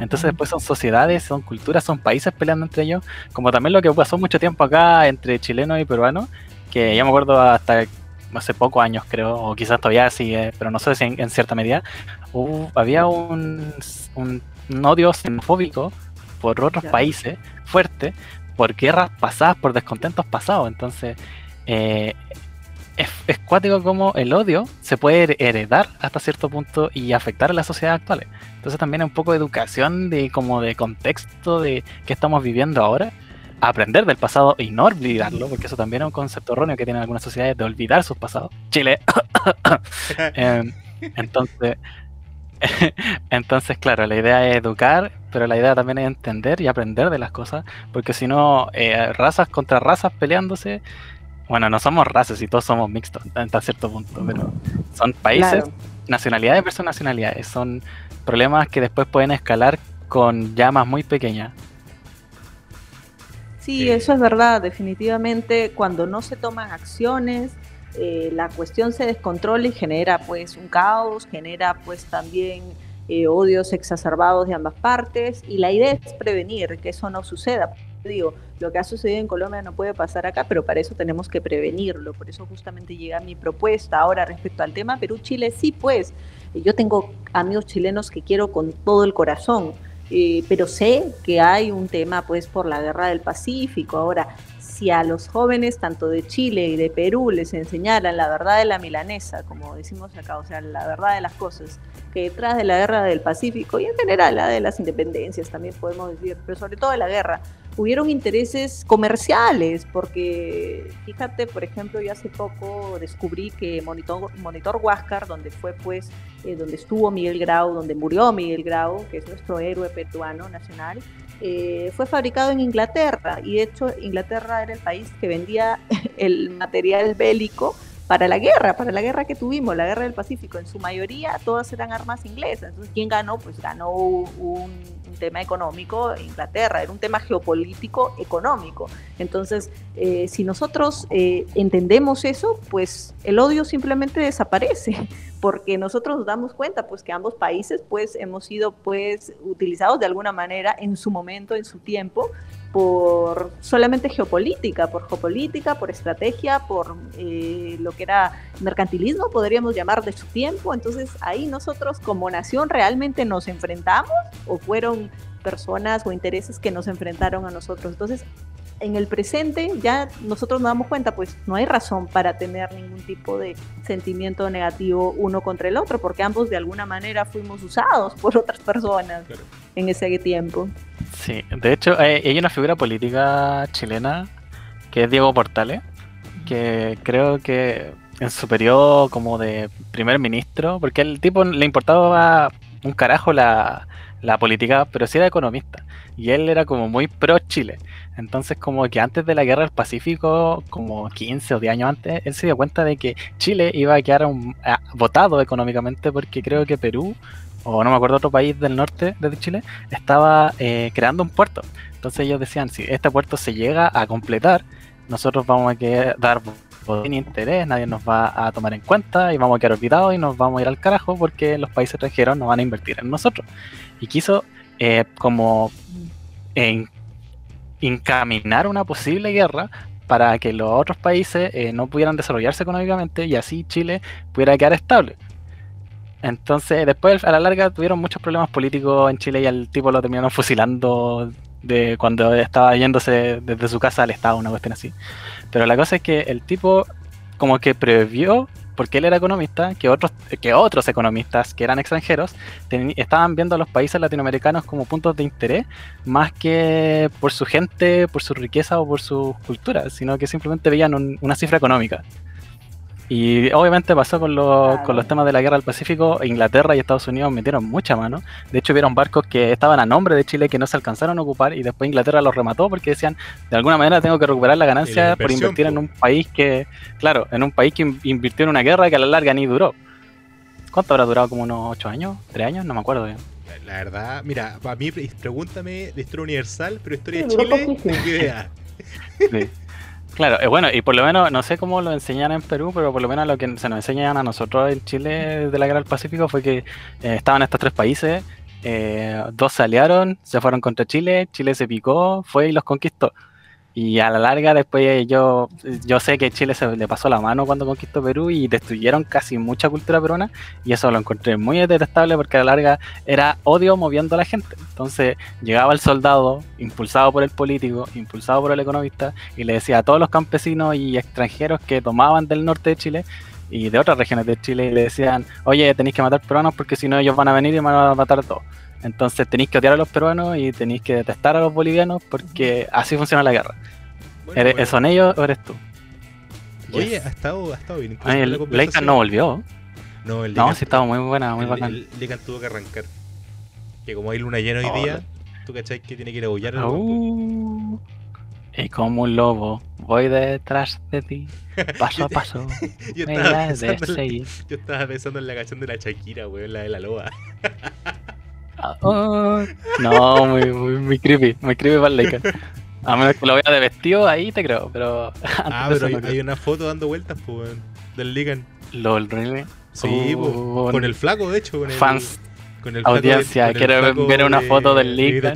Entonces después son sociedades, son culturas, son países peleando entre ellos, como también lo que pasó mucho tiempo acá entre chilenos y peruanos, que ya me acuerdo hasta hace pocos años creo, o quizás todavía sigue, pero no sé si en cierta medida había un odio xenofóbico por otros países fuerte, por guerras pasadas, por descontentos pasados. Entonces es cuático como el odio se puede heredar hasta cierto punto y afectar a la sociedad actual. Entonces también un poco de educación, como de contexto de qué estamos viviendo ahora, aprender del pasado y no olvidarlo, porque eso también es un concepto erróneo que tienen algunas sociedades de olvidar sus pasados. Chile. Entonces, claro, la idea es educar, pero la idea también es entender y aprender de las cosas, porque si no, razas contra razas peleándose. Bueno, no somos razas y todos somos mixtos hasta cierto punto, pero son países, nacionalidades versus nacionalidades, son problemas que después pueden escalar con llamas muy pequeñas. Sí, eso es verdad, definitivamente cuando no se toman acciones, la cuestión se descontrola y genera pues un caos, genera pues también odios exacerbados de ambas partes, y la idea es prevenir que eso no suceda. Digo, lo que ha sucedido en Colombia no puede pasar acá, pero para eso tenemos que prevenirlo, por eso justamente llega mi propuesta ahora respecto al tema Perú-Chile. Sí, pues, yo tengo amigos chilenos que quiero con todo el corazón, pero sé que hay un tema pues por la guerra del Pacífico. Ahora, si a los jóvenes tanto de Chile y de Perú les enseñaran la verdad de la milanesa, como decimos acá, o sea, la verdad de las cosas, que detrás de la guerra del Pacífico y en general la de las independencias también podemos decir, pero sobre todo de la guerra, hubieron intereses comerciales, porque fíjate, por ejemplo, yo hace poco descubrí que Monitor Huáscar, donde fue pues, donde estuvo Miguel Grau, donde murió Miguel Grau, que es nuestro héroe peruano nacional, fue fabricado en Inglaterra, y de hecho Inglaterra era el país que vendía el material bélico para la guerra que tuvimos, la guerra del Pacífico. En su mayoría todas eran armas inglesas. Entonces, ¿quién ganó? Pues ganó un tema económico. Inglaterra, era un tema geopolítico económico. Entonces, si nosotros entendemos eso, pues el odio simplemente desaparece, porque nosotros nos damos cuenta pues que ambos países pues hemos sido pues utilizados de alguna manera en su momento, en su tiempo, por solamente geopolítica, por estrategia, por lo que era mercantilismo, podríamos llamar, de su tiempo. Entonces ahí nosotros como nación realmente nos enfrentamos, o fueron personas o intereses que nos enfrentaron a nosotros. Entonces en el presente ya nosotros nos damos cuenta, pues no hay razón para tener ningún tipo de sentimiento negativo uno contra el otro, porque ambos de alguna manera fuimos usados por otras personas en ese tiempo. Sí, de hecho hay una figura política chilena que es Diego Portales, que creo que en su periodo como de primer ministro, porque el tipo le importaba un carajo la política, pero sí era economista, y él era como muy pro Chile. Entonces como que antes de la guerra del Pacífico, como 15 o 10 años antes, él se dio cuenta de que Chile iba a quedar botado económicamente, porque creo que Perú, o no me acuerdo, otro país del norte de Chile, estaba creando un puerto. Entonces ellos decían, si este puerto se llega a completar, nosotros vamos a quedar sin interés, nadie nos va a tomar en cuenta y vamos a quedar olvidados y nos vamos a ir al carajo, porque los países extranjeros no van a invertir en nosotros. Y quiso encaminar una posible guerra para que los otros países no pudieran desarrollarse económicamente y así Chile pudiera quedar estable. Entonces después a la larga tuvieron muchos problemas políticos en Chile y al tipo lo terminaron fusilando de cuando estaba yéndose desde su casa al estado, una cuestión así. Pero la cosa es que el tipo como que previó porque él era economista, que otros economistas que eran extranjeros estaban viendo a los países latinoamericanos como puntos de interés, más que por su gente, por su riqueza o por sus culturas, sino que simplemente veían una cifra económica. Y obviamente pasó con los temas de la guerra del Pacífico. Inglaterra y Estados Unidos metieron mucha mano. De hecho, hubieron barcos que estaban a nombre de Chile que no se alcanzaron a ocupar, y después Inglaterra los remató porque decían, de alguna manera tengo que recuperar la ganancia por invertir en un país que, claro, en un país que invirtió en una guerra que a la larga ni duró. ¿Cuánto habrá durado? ¿Como unos 8 años? ¿3 años? No me acuerdo bien. La verdad, mira, para mí pregúntame de historia universal, pero historia de Chile, ¿qué idea? Sí. Claro, bueno, y por lo menos, no sé cómo lo enseñan en Perú, pero por lo menos lo que se nos enseñan a nosotros en Chile de la guerra del Pacífico fue que estaban estos tres países, dos se aliaron, se fueron contra Chile, Chile se picó, fue y los conquistó. Y a la larga después yo sé que Chile se le pasó la mano cuando conquistó Perú y destruyeron casi mucha cultura peruana, y eso lo encontré muy detestable porque a la larga era odio moviendo a la gente. Entonces llegaba el soldado impulsado por el político, impulsado por el economista, y le decía a todos los campesinos y extranjeros que tomaban del norte de Chile y de otras regiones de Chile, y le decían, oye, tenéis que matar peruanos porque si no ellos van a venir y van a matar a todos. Entonces tenéis que odiar a los peruanos y tenéis que detestar a los bolivianos porque así funciona la guerra. Bueno, ¿son ellos o eres tú? Oye, yes. ha estado bien. Ay, el Leican no volvió. No, el Leican, sí, estaba muy buena, muy bacán. El Leican tuvo que arrancar. Que como hay luna llena hoy día, tú cachai que tiene que ir a aullar al campo. Y como un lobo, voy detrás de ti, paso a paso. yo estaba pensando en la canción de la Shakira, weón, la de la loba. Oh, no, muy creepy, muy creepy para el Leican. A menos que lo vea de vestido, ahí te creo, pero... pero hay una foto dando vueltas, pues, del Leican. ¿LOL, really? Sí, pues, con el flaco, de hecho. Con el, fans, con el audiencia, flaco, con quiero el ver una foto del Leican.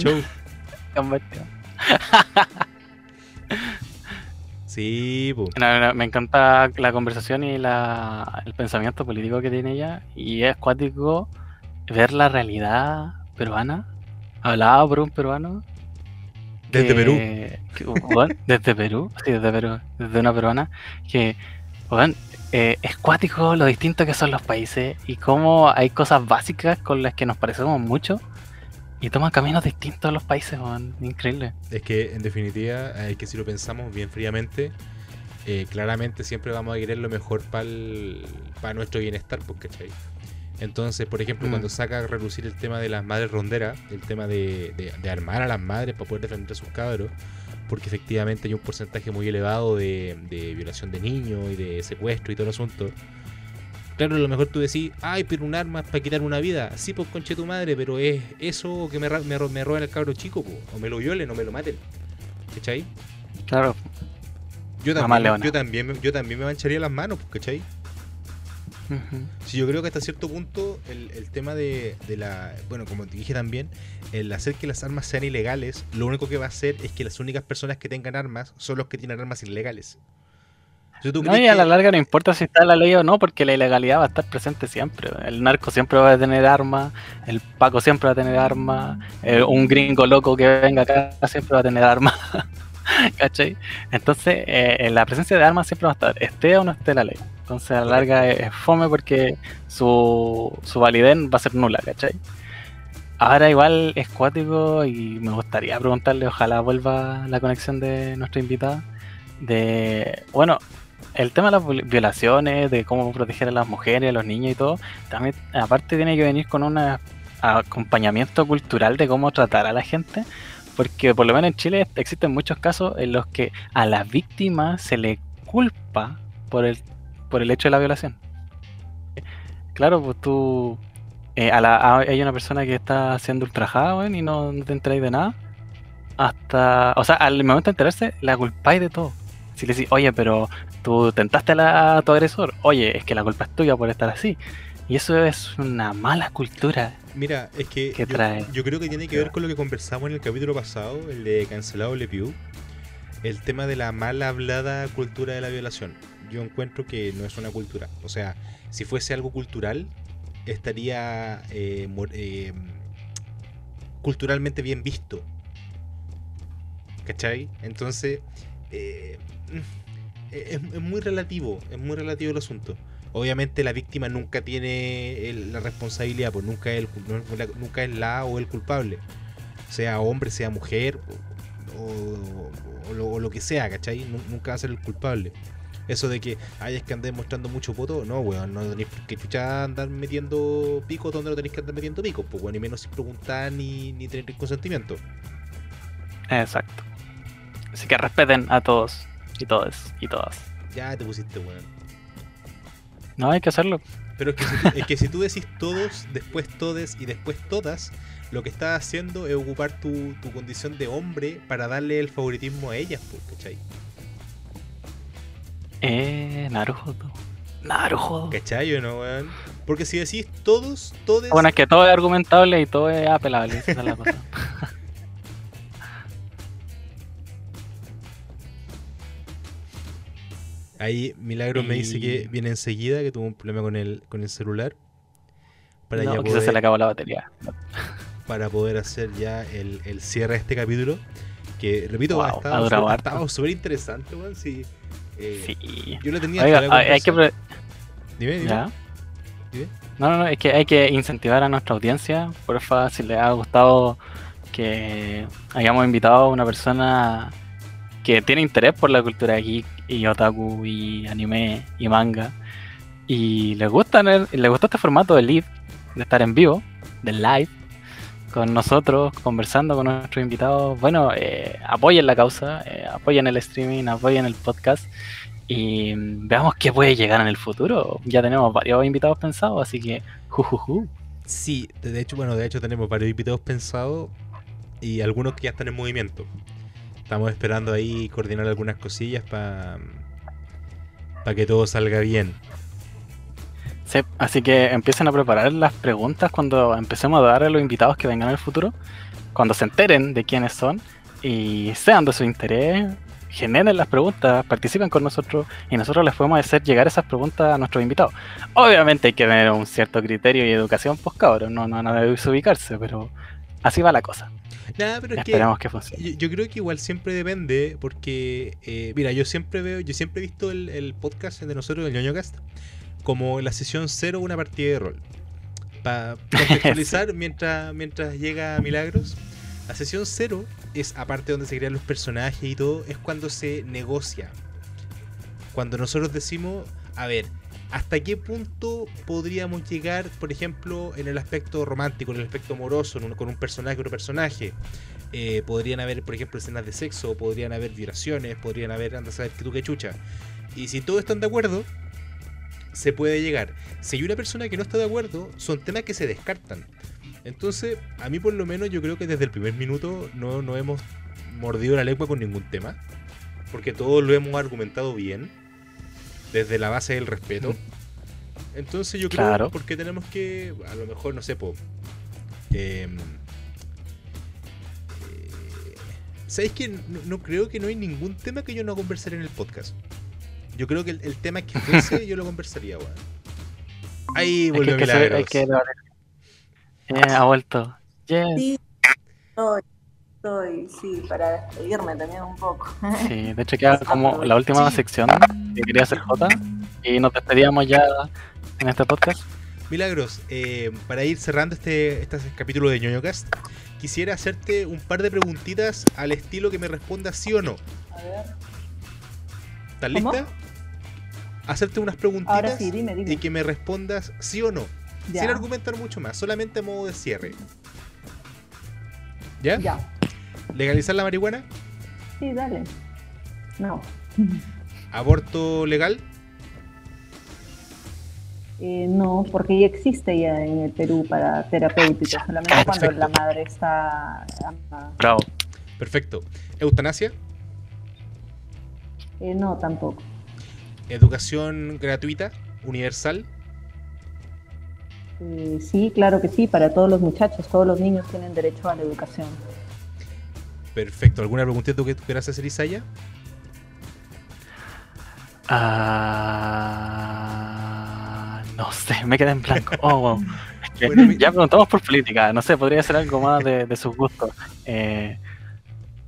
Sí, pues. No, me encanta la conversación y el pensamiento político que tiene ella, y es cuático ver la realidad peruana, hablado por un peruano. Desde Perú. Desde Perú, sí, desde Perú, desde una peruana, que, bueno, es cuático lo distinto que son los países y cómo hay cosas básicas con las que nos parecemos mucho y toman caminos distintos los países, bueno, increíble. Es que, en definitiva, es que si lo pensamos bien fríamente, claramente siempre vamos a querer lo mejor para nuestro bienestar, porque, ¿cachai? Entonces, por ejemplo, cuando saca a relucir el tema de las madres ronderas, el tema de armar a las madres para poder defender a sus cabros, porque efectivamente hay un porcentaje muy elevado de violación de niños y de secuestro y todo el asunto. Claro, a lo mejor tú decís, ay, pero un arma es para quitar una vida. Sí, pues conche tu madre, pero es eso que me roben al cabro chico, po, o me lo violen o me lo maten. ¿Cachai? Claro. Yo también me mancharía las manos, pues, ¿cachai? Sí, yo creo que hasta cierto punto el tema de la... Bueno, como te dije también, el hacer que las armas sean ilegales, lo único que va a hacer es que las únicas personas que tengan armas son los que tienen armas ilegales. No, y a la larga no importa si está la ley o no, porque la ilegalidad va a estar presente siempre. El narco siempre va a tener armas, el paco siempre va a tener armas, un gringo loco que venga acá siempre va a tener armas. ¿Cachai? Entonces, la presencia de armas siempre va a estar, esté o no esté la ley. Entonces, a la larga es fome porque su validez va a ser nula, ¿cachai? Ahora igual es cuático y me gustaría preguntarle, ojalá vuelva la conexión de nuestra invitada, bueno, el tema de las violaciones, de cómo proteger a las mujeres, a los niños y todo, también aparte tiene que venir con un acompañamiento cultural de cómo tratar a la gente, porque por lo menos en Chile existen muchos casos en los que a las víctimas se le culpa por el hecho de la violación. Claro, pues tú... hay una persona que está siendo ultrajada, ¿ven? Y no te enteráis de nada. Hasta... O sea, al momento de enterarse, la culpáis de todo. Si le decís, oye, pero tú tentaste a tu agresor. Oye, es que la culpa es tuya por estar así. Y eso es una mala cultura. Mira, es que yo creo que tiene que ver con lo que conversamos en el capítulo pasado, el de Cancelado Le Pew. El tema de la mal hablada cultura de la violación. Yo encuentro que no es una cultura. O sea, si fuese algo cultural, estaría culturalmente bien visto. ¿Cachai? Entonces, es muy relativo el asunto. obviamente la víctima nunca tiene la responsabilidad, pues nunca es la o el culpable, sea hombre, sea mujer o lo que sea, ¿cachai? Nunca va a ser el culpable. Eso de que, ay, es que andáis mostrando mucho poto, no, weón, no tenéis por qué chucha andar metiendo picos donde no tenéis que andar metiendo picos, pues, weón, ni menos sin preguntar ni tener el consentimiento. Exacto. Así que respeten a todos y todas y todas. Ya te pusiste, weón. No, hay que hacerlo. Pero es que si tú decís todos, después todes y después todas, lo que estás haciendo es ocupar tu condición de hombre para darle el favoritismo a ellas, pues, ¿cachai? Narujodo. ¿Cachai o no, weón? Porque si decís todos, todes... Bueno, es que todo es argumentable y todo es apelable, esa es la cosa. Ahí Milagros me dice que viene enseguida, que tuvo un problema con el celular. Para no, ya quizás se le acabó la batería. Para poder hacer ya el cierre de este capítulo. Que, repito, wow, ha estado súper interesante, weón, sí. Sí. Yo lo tenía. Oiga, hay que... Dime. No, es que hay que incentivar a nuestra audiencia. Porfa, si les ha gustado que hayamos invitado a una persona que tiene interés por la cultura geek y otaku y anime y manga y les gustó este formato de live, de estar en vivo, del live con nosotros, conversando con nuestros invitados. Bueno, apoyen la causa, apoyen el streaming, apoyen el podcast y veamos qué puede llegar en el futuro. Ya tenemos varios invitados pensados, así que Sí, de hecho tenemos varios invitados pensados y algunos que ya están en movimiento. Estamos esperando ahí coordinar algunas cosillas para que todo salga bien. Sí, así que empiecen a preparar las preguntas cuando empecemos a dar a los invitados que vengan en el futuro, cuando se enteren de quiénes son y sean de su interés, generen las preguntas, participen con nosotros y nosotros les podemos hacer llegar esas preguntas a nuestros invitados. Obviamente hay que tener un cierto criterio y educación, pues cabros, no debe ubicarse, pero así va la cosa. Nada, pero esperamos que funcione. Yo creo que igual siempre depende, porque mira, yo siempre he visto el podcast de nosotros, el Ñoñocast, como la sesión 0, una partida de rol. Para contextualizar, sí. mientras llega Milagros, la sesión 0 es, aparte donde se crean los personajes y todo, es cuando se negocia. Cuando nosotros decimos, a ver, ¿hasta qué punto podríamos llegar, por ejemplo, en el aspecto romántico, en el aspecto amoroso, con un personaje o otro personaje? Podrían haber, por ejemplo, escenas de sexo, podrían haber violaciones, podrían haber, anda a saber qué tú qué chucha. Y si todos están de acuerdo, se puede llegar. Si hay una persona que no está de acuerdo, son temas que se descartan. Entonces, a mí por lo menos yo creo que desde el primer minuto no hemos mordido la lengua con ningún tema, porque todos lo hemos argumentado bien, desde la base del respeto. Entonces yo creo, claro, porque tenemos que, a lo mejor, no sé, ¿sabéis que no creo que no hay ningún tema que yo no conversaré en el podcast? Yo creo que el tema que fuese yo lo conversaría, weón. Ahí volvió Milagros. Ha vuelto. Yes. Sí, estoy, sí, para despedirme también un poco. Sí, de hecho queda como la última sección que quería hacer Jota y nos despedíamos ya en este podcast. Milagros, para ir cerrando este capítulo de Ñoñocast, quisiera hacerte un par de preguntitas al estilo que me respondas sí o no. A ver. ¿Estás lista? Hacerte unas preguntitas, sí, dime. Y que me respondas sí o no, ya, sin argumentar mucho más, solamente a modo de cierre. ¿Ya? Ya. ¿Legalizar la marihuana? Sí, dale. No. ¿Aborto legal? No, porque ya existe ya en el Perú para terapéuticos, solamente cuando la madre está... Bravo. Perfecto. ¿Eutanasia? No, tampoco. ¿Educación gratuita, universal? Sí, claro que sí, para todos los muchachos, todos los niños tienen derecho a la educación. Perfecto. ¿Alguna preguntita que tú quieras hacer, Isaya? No sé, me quedé en blanco. Oh, wow. Bueno, ya preguntamos por política, no sé, podría ser algo más de sus gustos.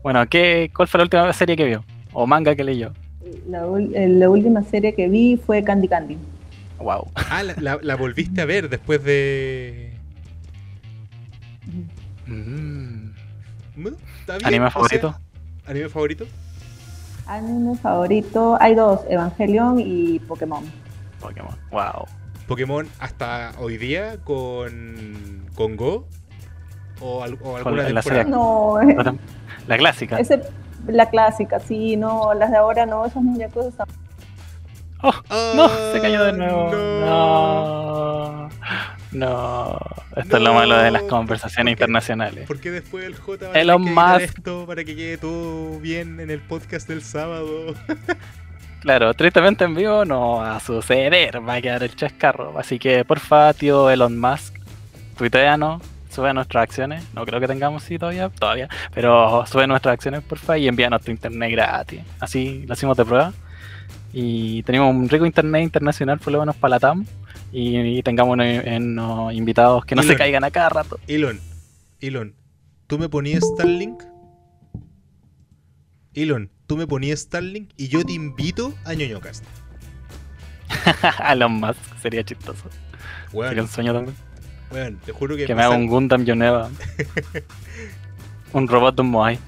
Bueno, ¿cuál fue la última serie que vio? ¿O manga que leyó? La última serie que vi fue Candy Candy. Wow. Ah, la volviste a ver después de... Bueno, ¿anime favorito? ¿Anime favorito? Anime favorito... Hay dos, Evangelion y Pokémon. Pokémon, wow. Pokémon hasta hoy día con Go o alguna de las no, la clásica. La clásica, sí, no, las de ahora no, esas muñecos están... Oh, no, se cayó de nuevo. No. Esto es lo malo de las conversaciones internacionales. Porque después el J va a editar esto para que quede todo bien en el podcast del sábado. Claro, tristemente en vivo no va a suceder, va a quedar el chascarro. Así que porfa, tío Elon Musk, tuiteanos, sube nuestras acciones. No creo que tengamos sí todavía, pero sube nuestras acciones porfa y envíanos tu internet gratis. Así lo hacemos de prueba. Y tenemos un rico internet internacional, por lo menos para la TAM. Y tengamos unos invitados que no Elon, se caigan a cada rato. Elon, tú me ponías Starlink. Elon, tú me ponías Starlink y yo te invito a Ñoñocast. A Elon Musk, sería chistoso. Bueno, sería un sueño también. Bueno, te juro que me haga un Gundam Yoneva. Un robot de un Moai.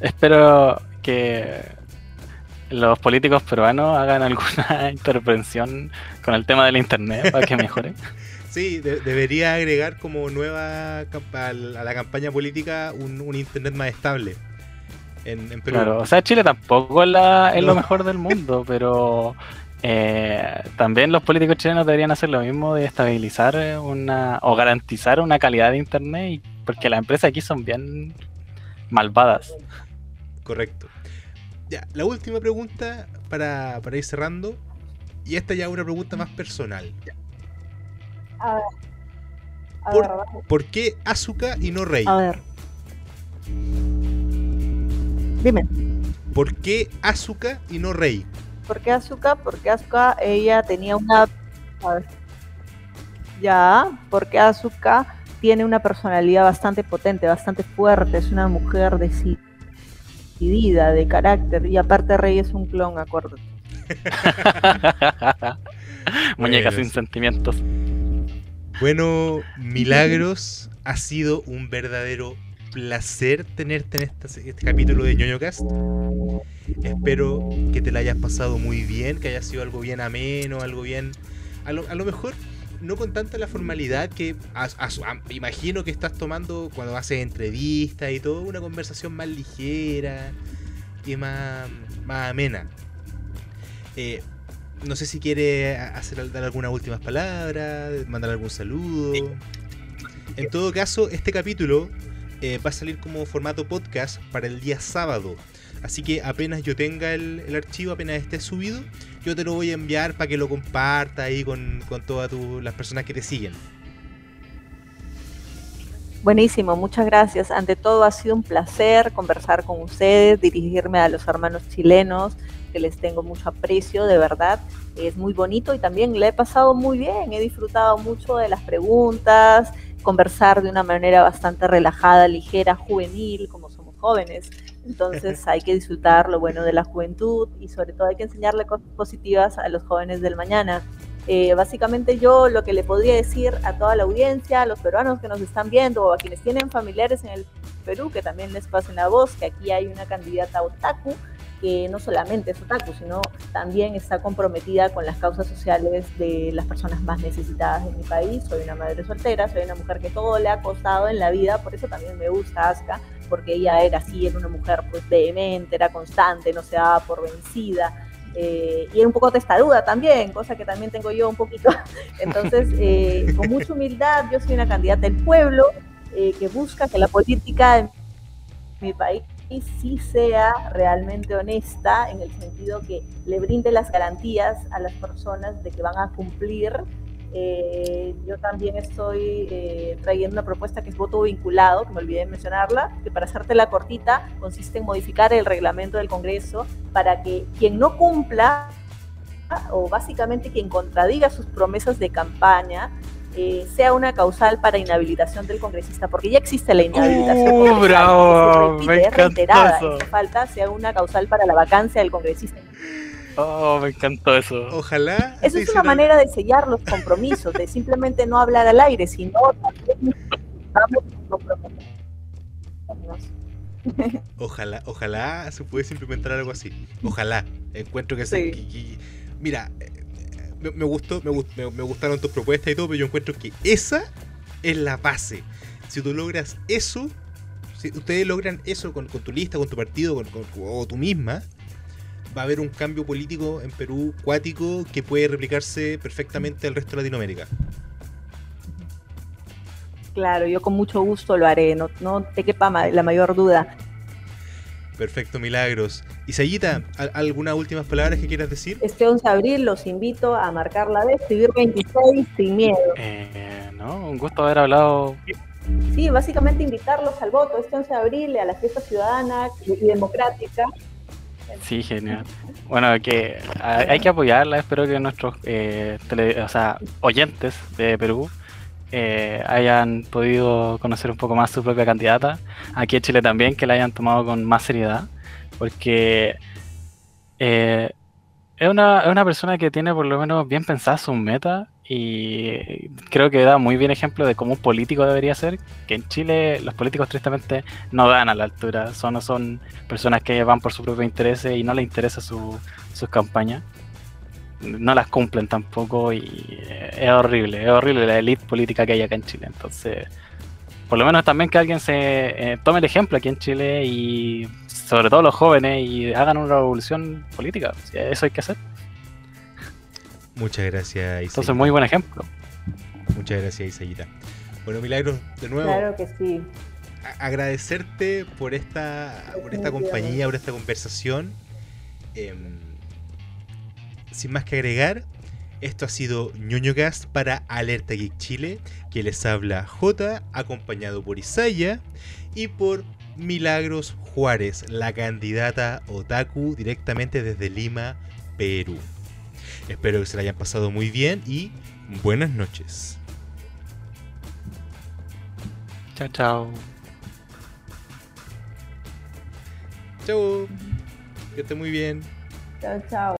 Espero que... los políticos peruanos hagan alguna intervención con el tema del internet para que mejore. Sí, debería agregar como nueva a la campaña política un internet más estable en Perú. Claro, o sea, Chile tampoco es lo mejor del mundo, pero también los políticos chilenos deberían hacer lo mismo de estabilizar o garantizar una calidad de internet, porque las empresas aquí son bien malvadas. Correcto. Ya, la última pregunta para ir cerrando. Y esta ya es una pregunta más personal. ¿Por qué Asuka y no Rey? A ver. Dime. ¿Por qué Asuka y no Rey? ¿Por qué Asuka? Porque Asuka ella tenía una... A ver. Ya, porque Asuka tiene una personalidad bastante potente, bastante fuerte. Es una mujer de sí. De carácter, y aparte Rey es un clon, acuérdate. Muñeca sin sentimientos. Bueno, Milagros, ha sido un verdadero placer tenerte en este capítulo de Ñoñocast. Espero que te la hayas pasado muy bien, que haya sido algo bien ameno, algo bien... A lo mejor no con tanta la formalidad que imagino que estás tomando cuando haces entrevistas y todo, una conversación más ligera y más amena. No sé si quiere dar algunas últimas palabras, mandar algún saludo. En todo caso, este capítulo va a salir como formato podcast para el día sábado. Así que apenas yo tenga el archivo, apenas esté subido, yo te lo voy a enviar para que lo compartas ahí con todas las personas que te siguen. Buenísimo, muchas gracias. Ante todo ha sido un placer conversar con ustedes, dirigirme a los hermanos chilenos, que les tengo mucho aprecio, de verdad. Es muy bonito y también le he pasado muy bien, he disfrutado mucho de las preguntas, conversar de una manera bastante relajada, ligera, juvenil, como somos jóvenes. Entonces hay que disfrutar lo bueno de la juventud y sobre todo hay que enseñarle cosas positivas a los jóvenes del mañana. Básicamente yo lo que le podría decir a toda la audiencia, a los peruanos que nos están viendo o a quienes tienen familiares en el Perú, que también les pasen la voz, que aquí hay una candidata otaku que no solamente es otaku, sino también está comprometida con las causas sociales de las personas más necesitadas de mi país. Soy una madre soltera, soy una mujer que todo le ha costado en la vida, por eso también me gusta Asuka, porque ella era así, era una mujer pues vehemente, era constante, no se daba por vencida, y era un poco testaruda también, cosa que también tengo yo un poquito. Entonces, con mucha humildad, yo soy una candidata del pueblo que busca que la política de mi país y sí sea realmente honesta, en el sentido que le brinde las garantías a las personas de que van a cumplir. Yo también estoy trayendo una propuesta que es voto vinculado, que me olvidé de mencionarla, que para hacértela cortita consiste en modificar el reglamento del Congreso para que quien no cumpla, o básicamente quien contradiga sus promesas de campaña, sea una causal para inhabilitación del congresista, porque ya existe la inhabilitación bravo, que se repite, es reiterada, esa falta sea una causal para la vacancia del congresista. Oh, me encantó eso. Ojalá. Eso es una manera de sellar los compromisos, de simplemente no hablar al aire, sino también vamos a comprometernos. Ojalá, ojalá se pudiese implementar algo así. Ojalá. Encuentro que sí. Mira, me gustaron tus propuestas y todo, pero yo encuentro que esa es la base. Si tú logras eso, si ustedes logran eso con tu lista, con tu partido, o tú misma, va a haber un cambio político en Perú cuático que puede replicarse perfectamente al resto de Latinoamérica. Claro, yo con mucho gusto lo haré, no te quepa la mayor duda. Perfecto, Milagros. Isayita, ¿algunas últimas palabras que quieras decir? Este 11 de abril los invito a marcar la vez, vivir 26 sin miedo. No, un gusto haber hablado. Sí, básicamente invitarlos al voto este 11 de abril a la fiesta ciudadana y democrática. Sí, genial. Bueno, que hay que apoyarla. Espero que nuestros oyentes de Perú hayan podido conocer un poco más su propia candidata. Aquí en Chile también, que la hayan tomado con más seriedad, porque es una persona que tiene por lo menos bien pensada sus metas, y creo que da muy bien ejemplo de cómo un político debería ser, que en Chile los políticos tristemente no dan a la altura, son personas que van por sus propios intereses y no les interesa sus campañas, no las cumplen tampoco, y es horrible la élite política que hay acá en Chile. Entonces, por lo menos también que alguien se tome el ejemplo aquí en Chile, y sobre todo los jóvenes, y hagan una revolución política. Eso hay que hacer. Muchas gracias, Isayita. Entonces, muy buen ejemplo. Muchas gracias, Isayita. Bueno, Milagros, de nuevo. Claro que sí. Agradecerte por esta compañía, bien, por esta conversación. Sin más que agregar, esto ha sido Ñoñocast para Alerta Geek Chile, que les habla J, acompañado por Isaya y por Milagros Juárez, la candidata otaku, directamente desde Lima, Perú. Espero que se la hayan pasado muy bien y buenas noches. Chao, chao. Chao. Que esté muy bien. Chao, chao.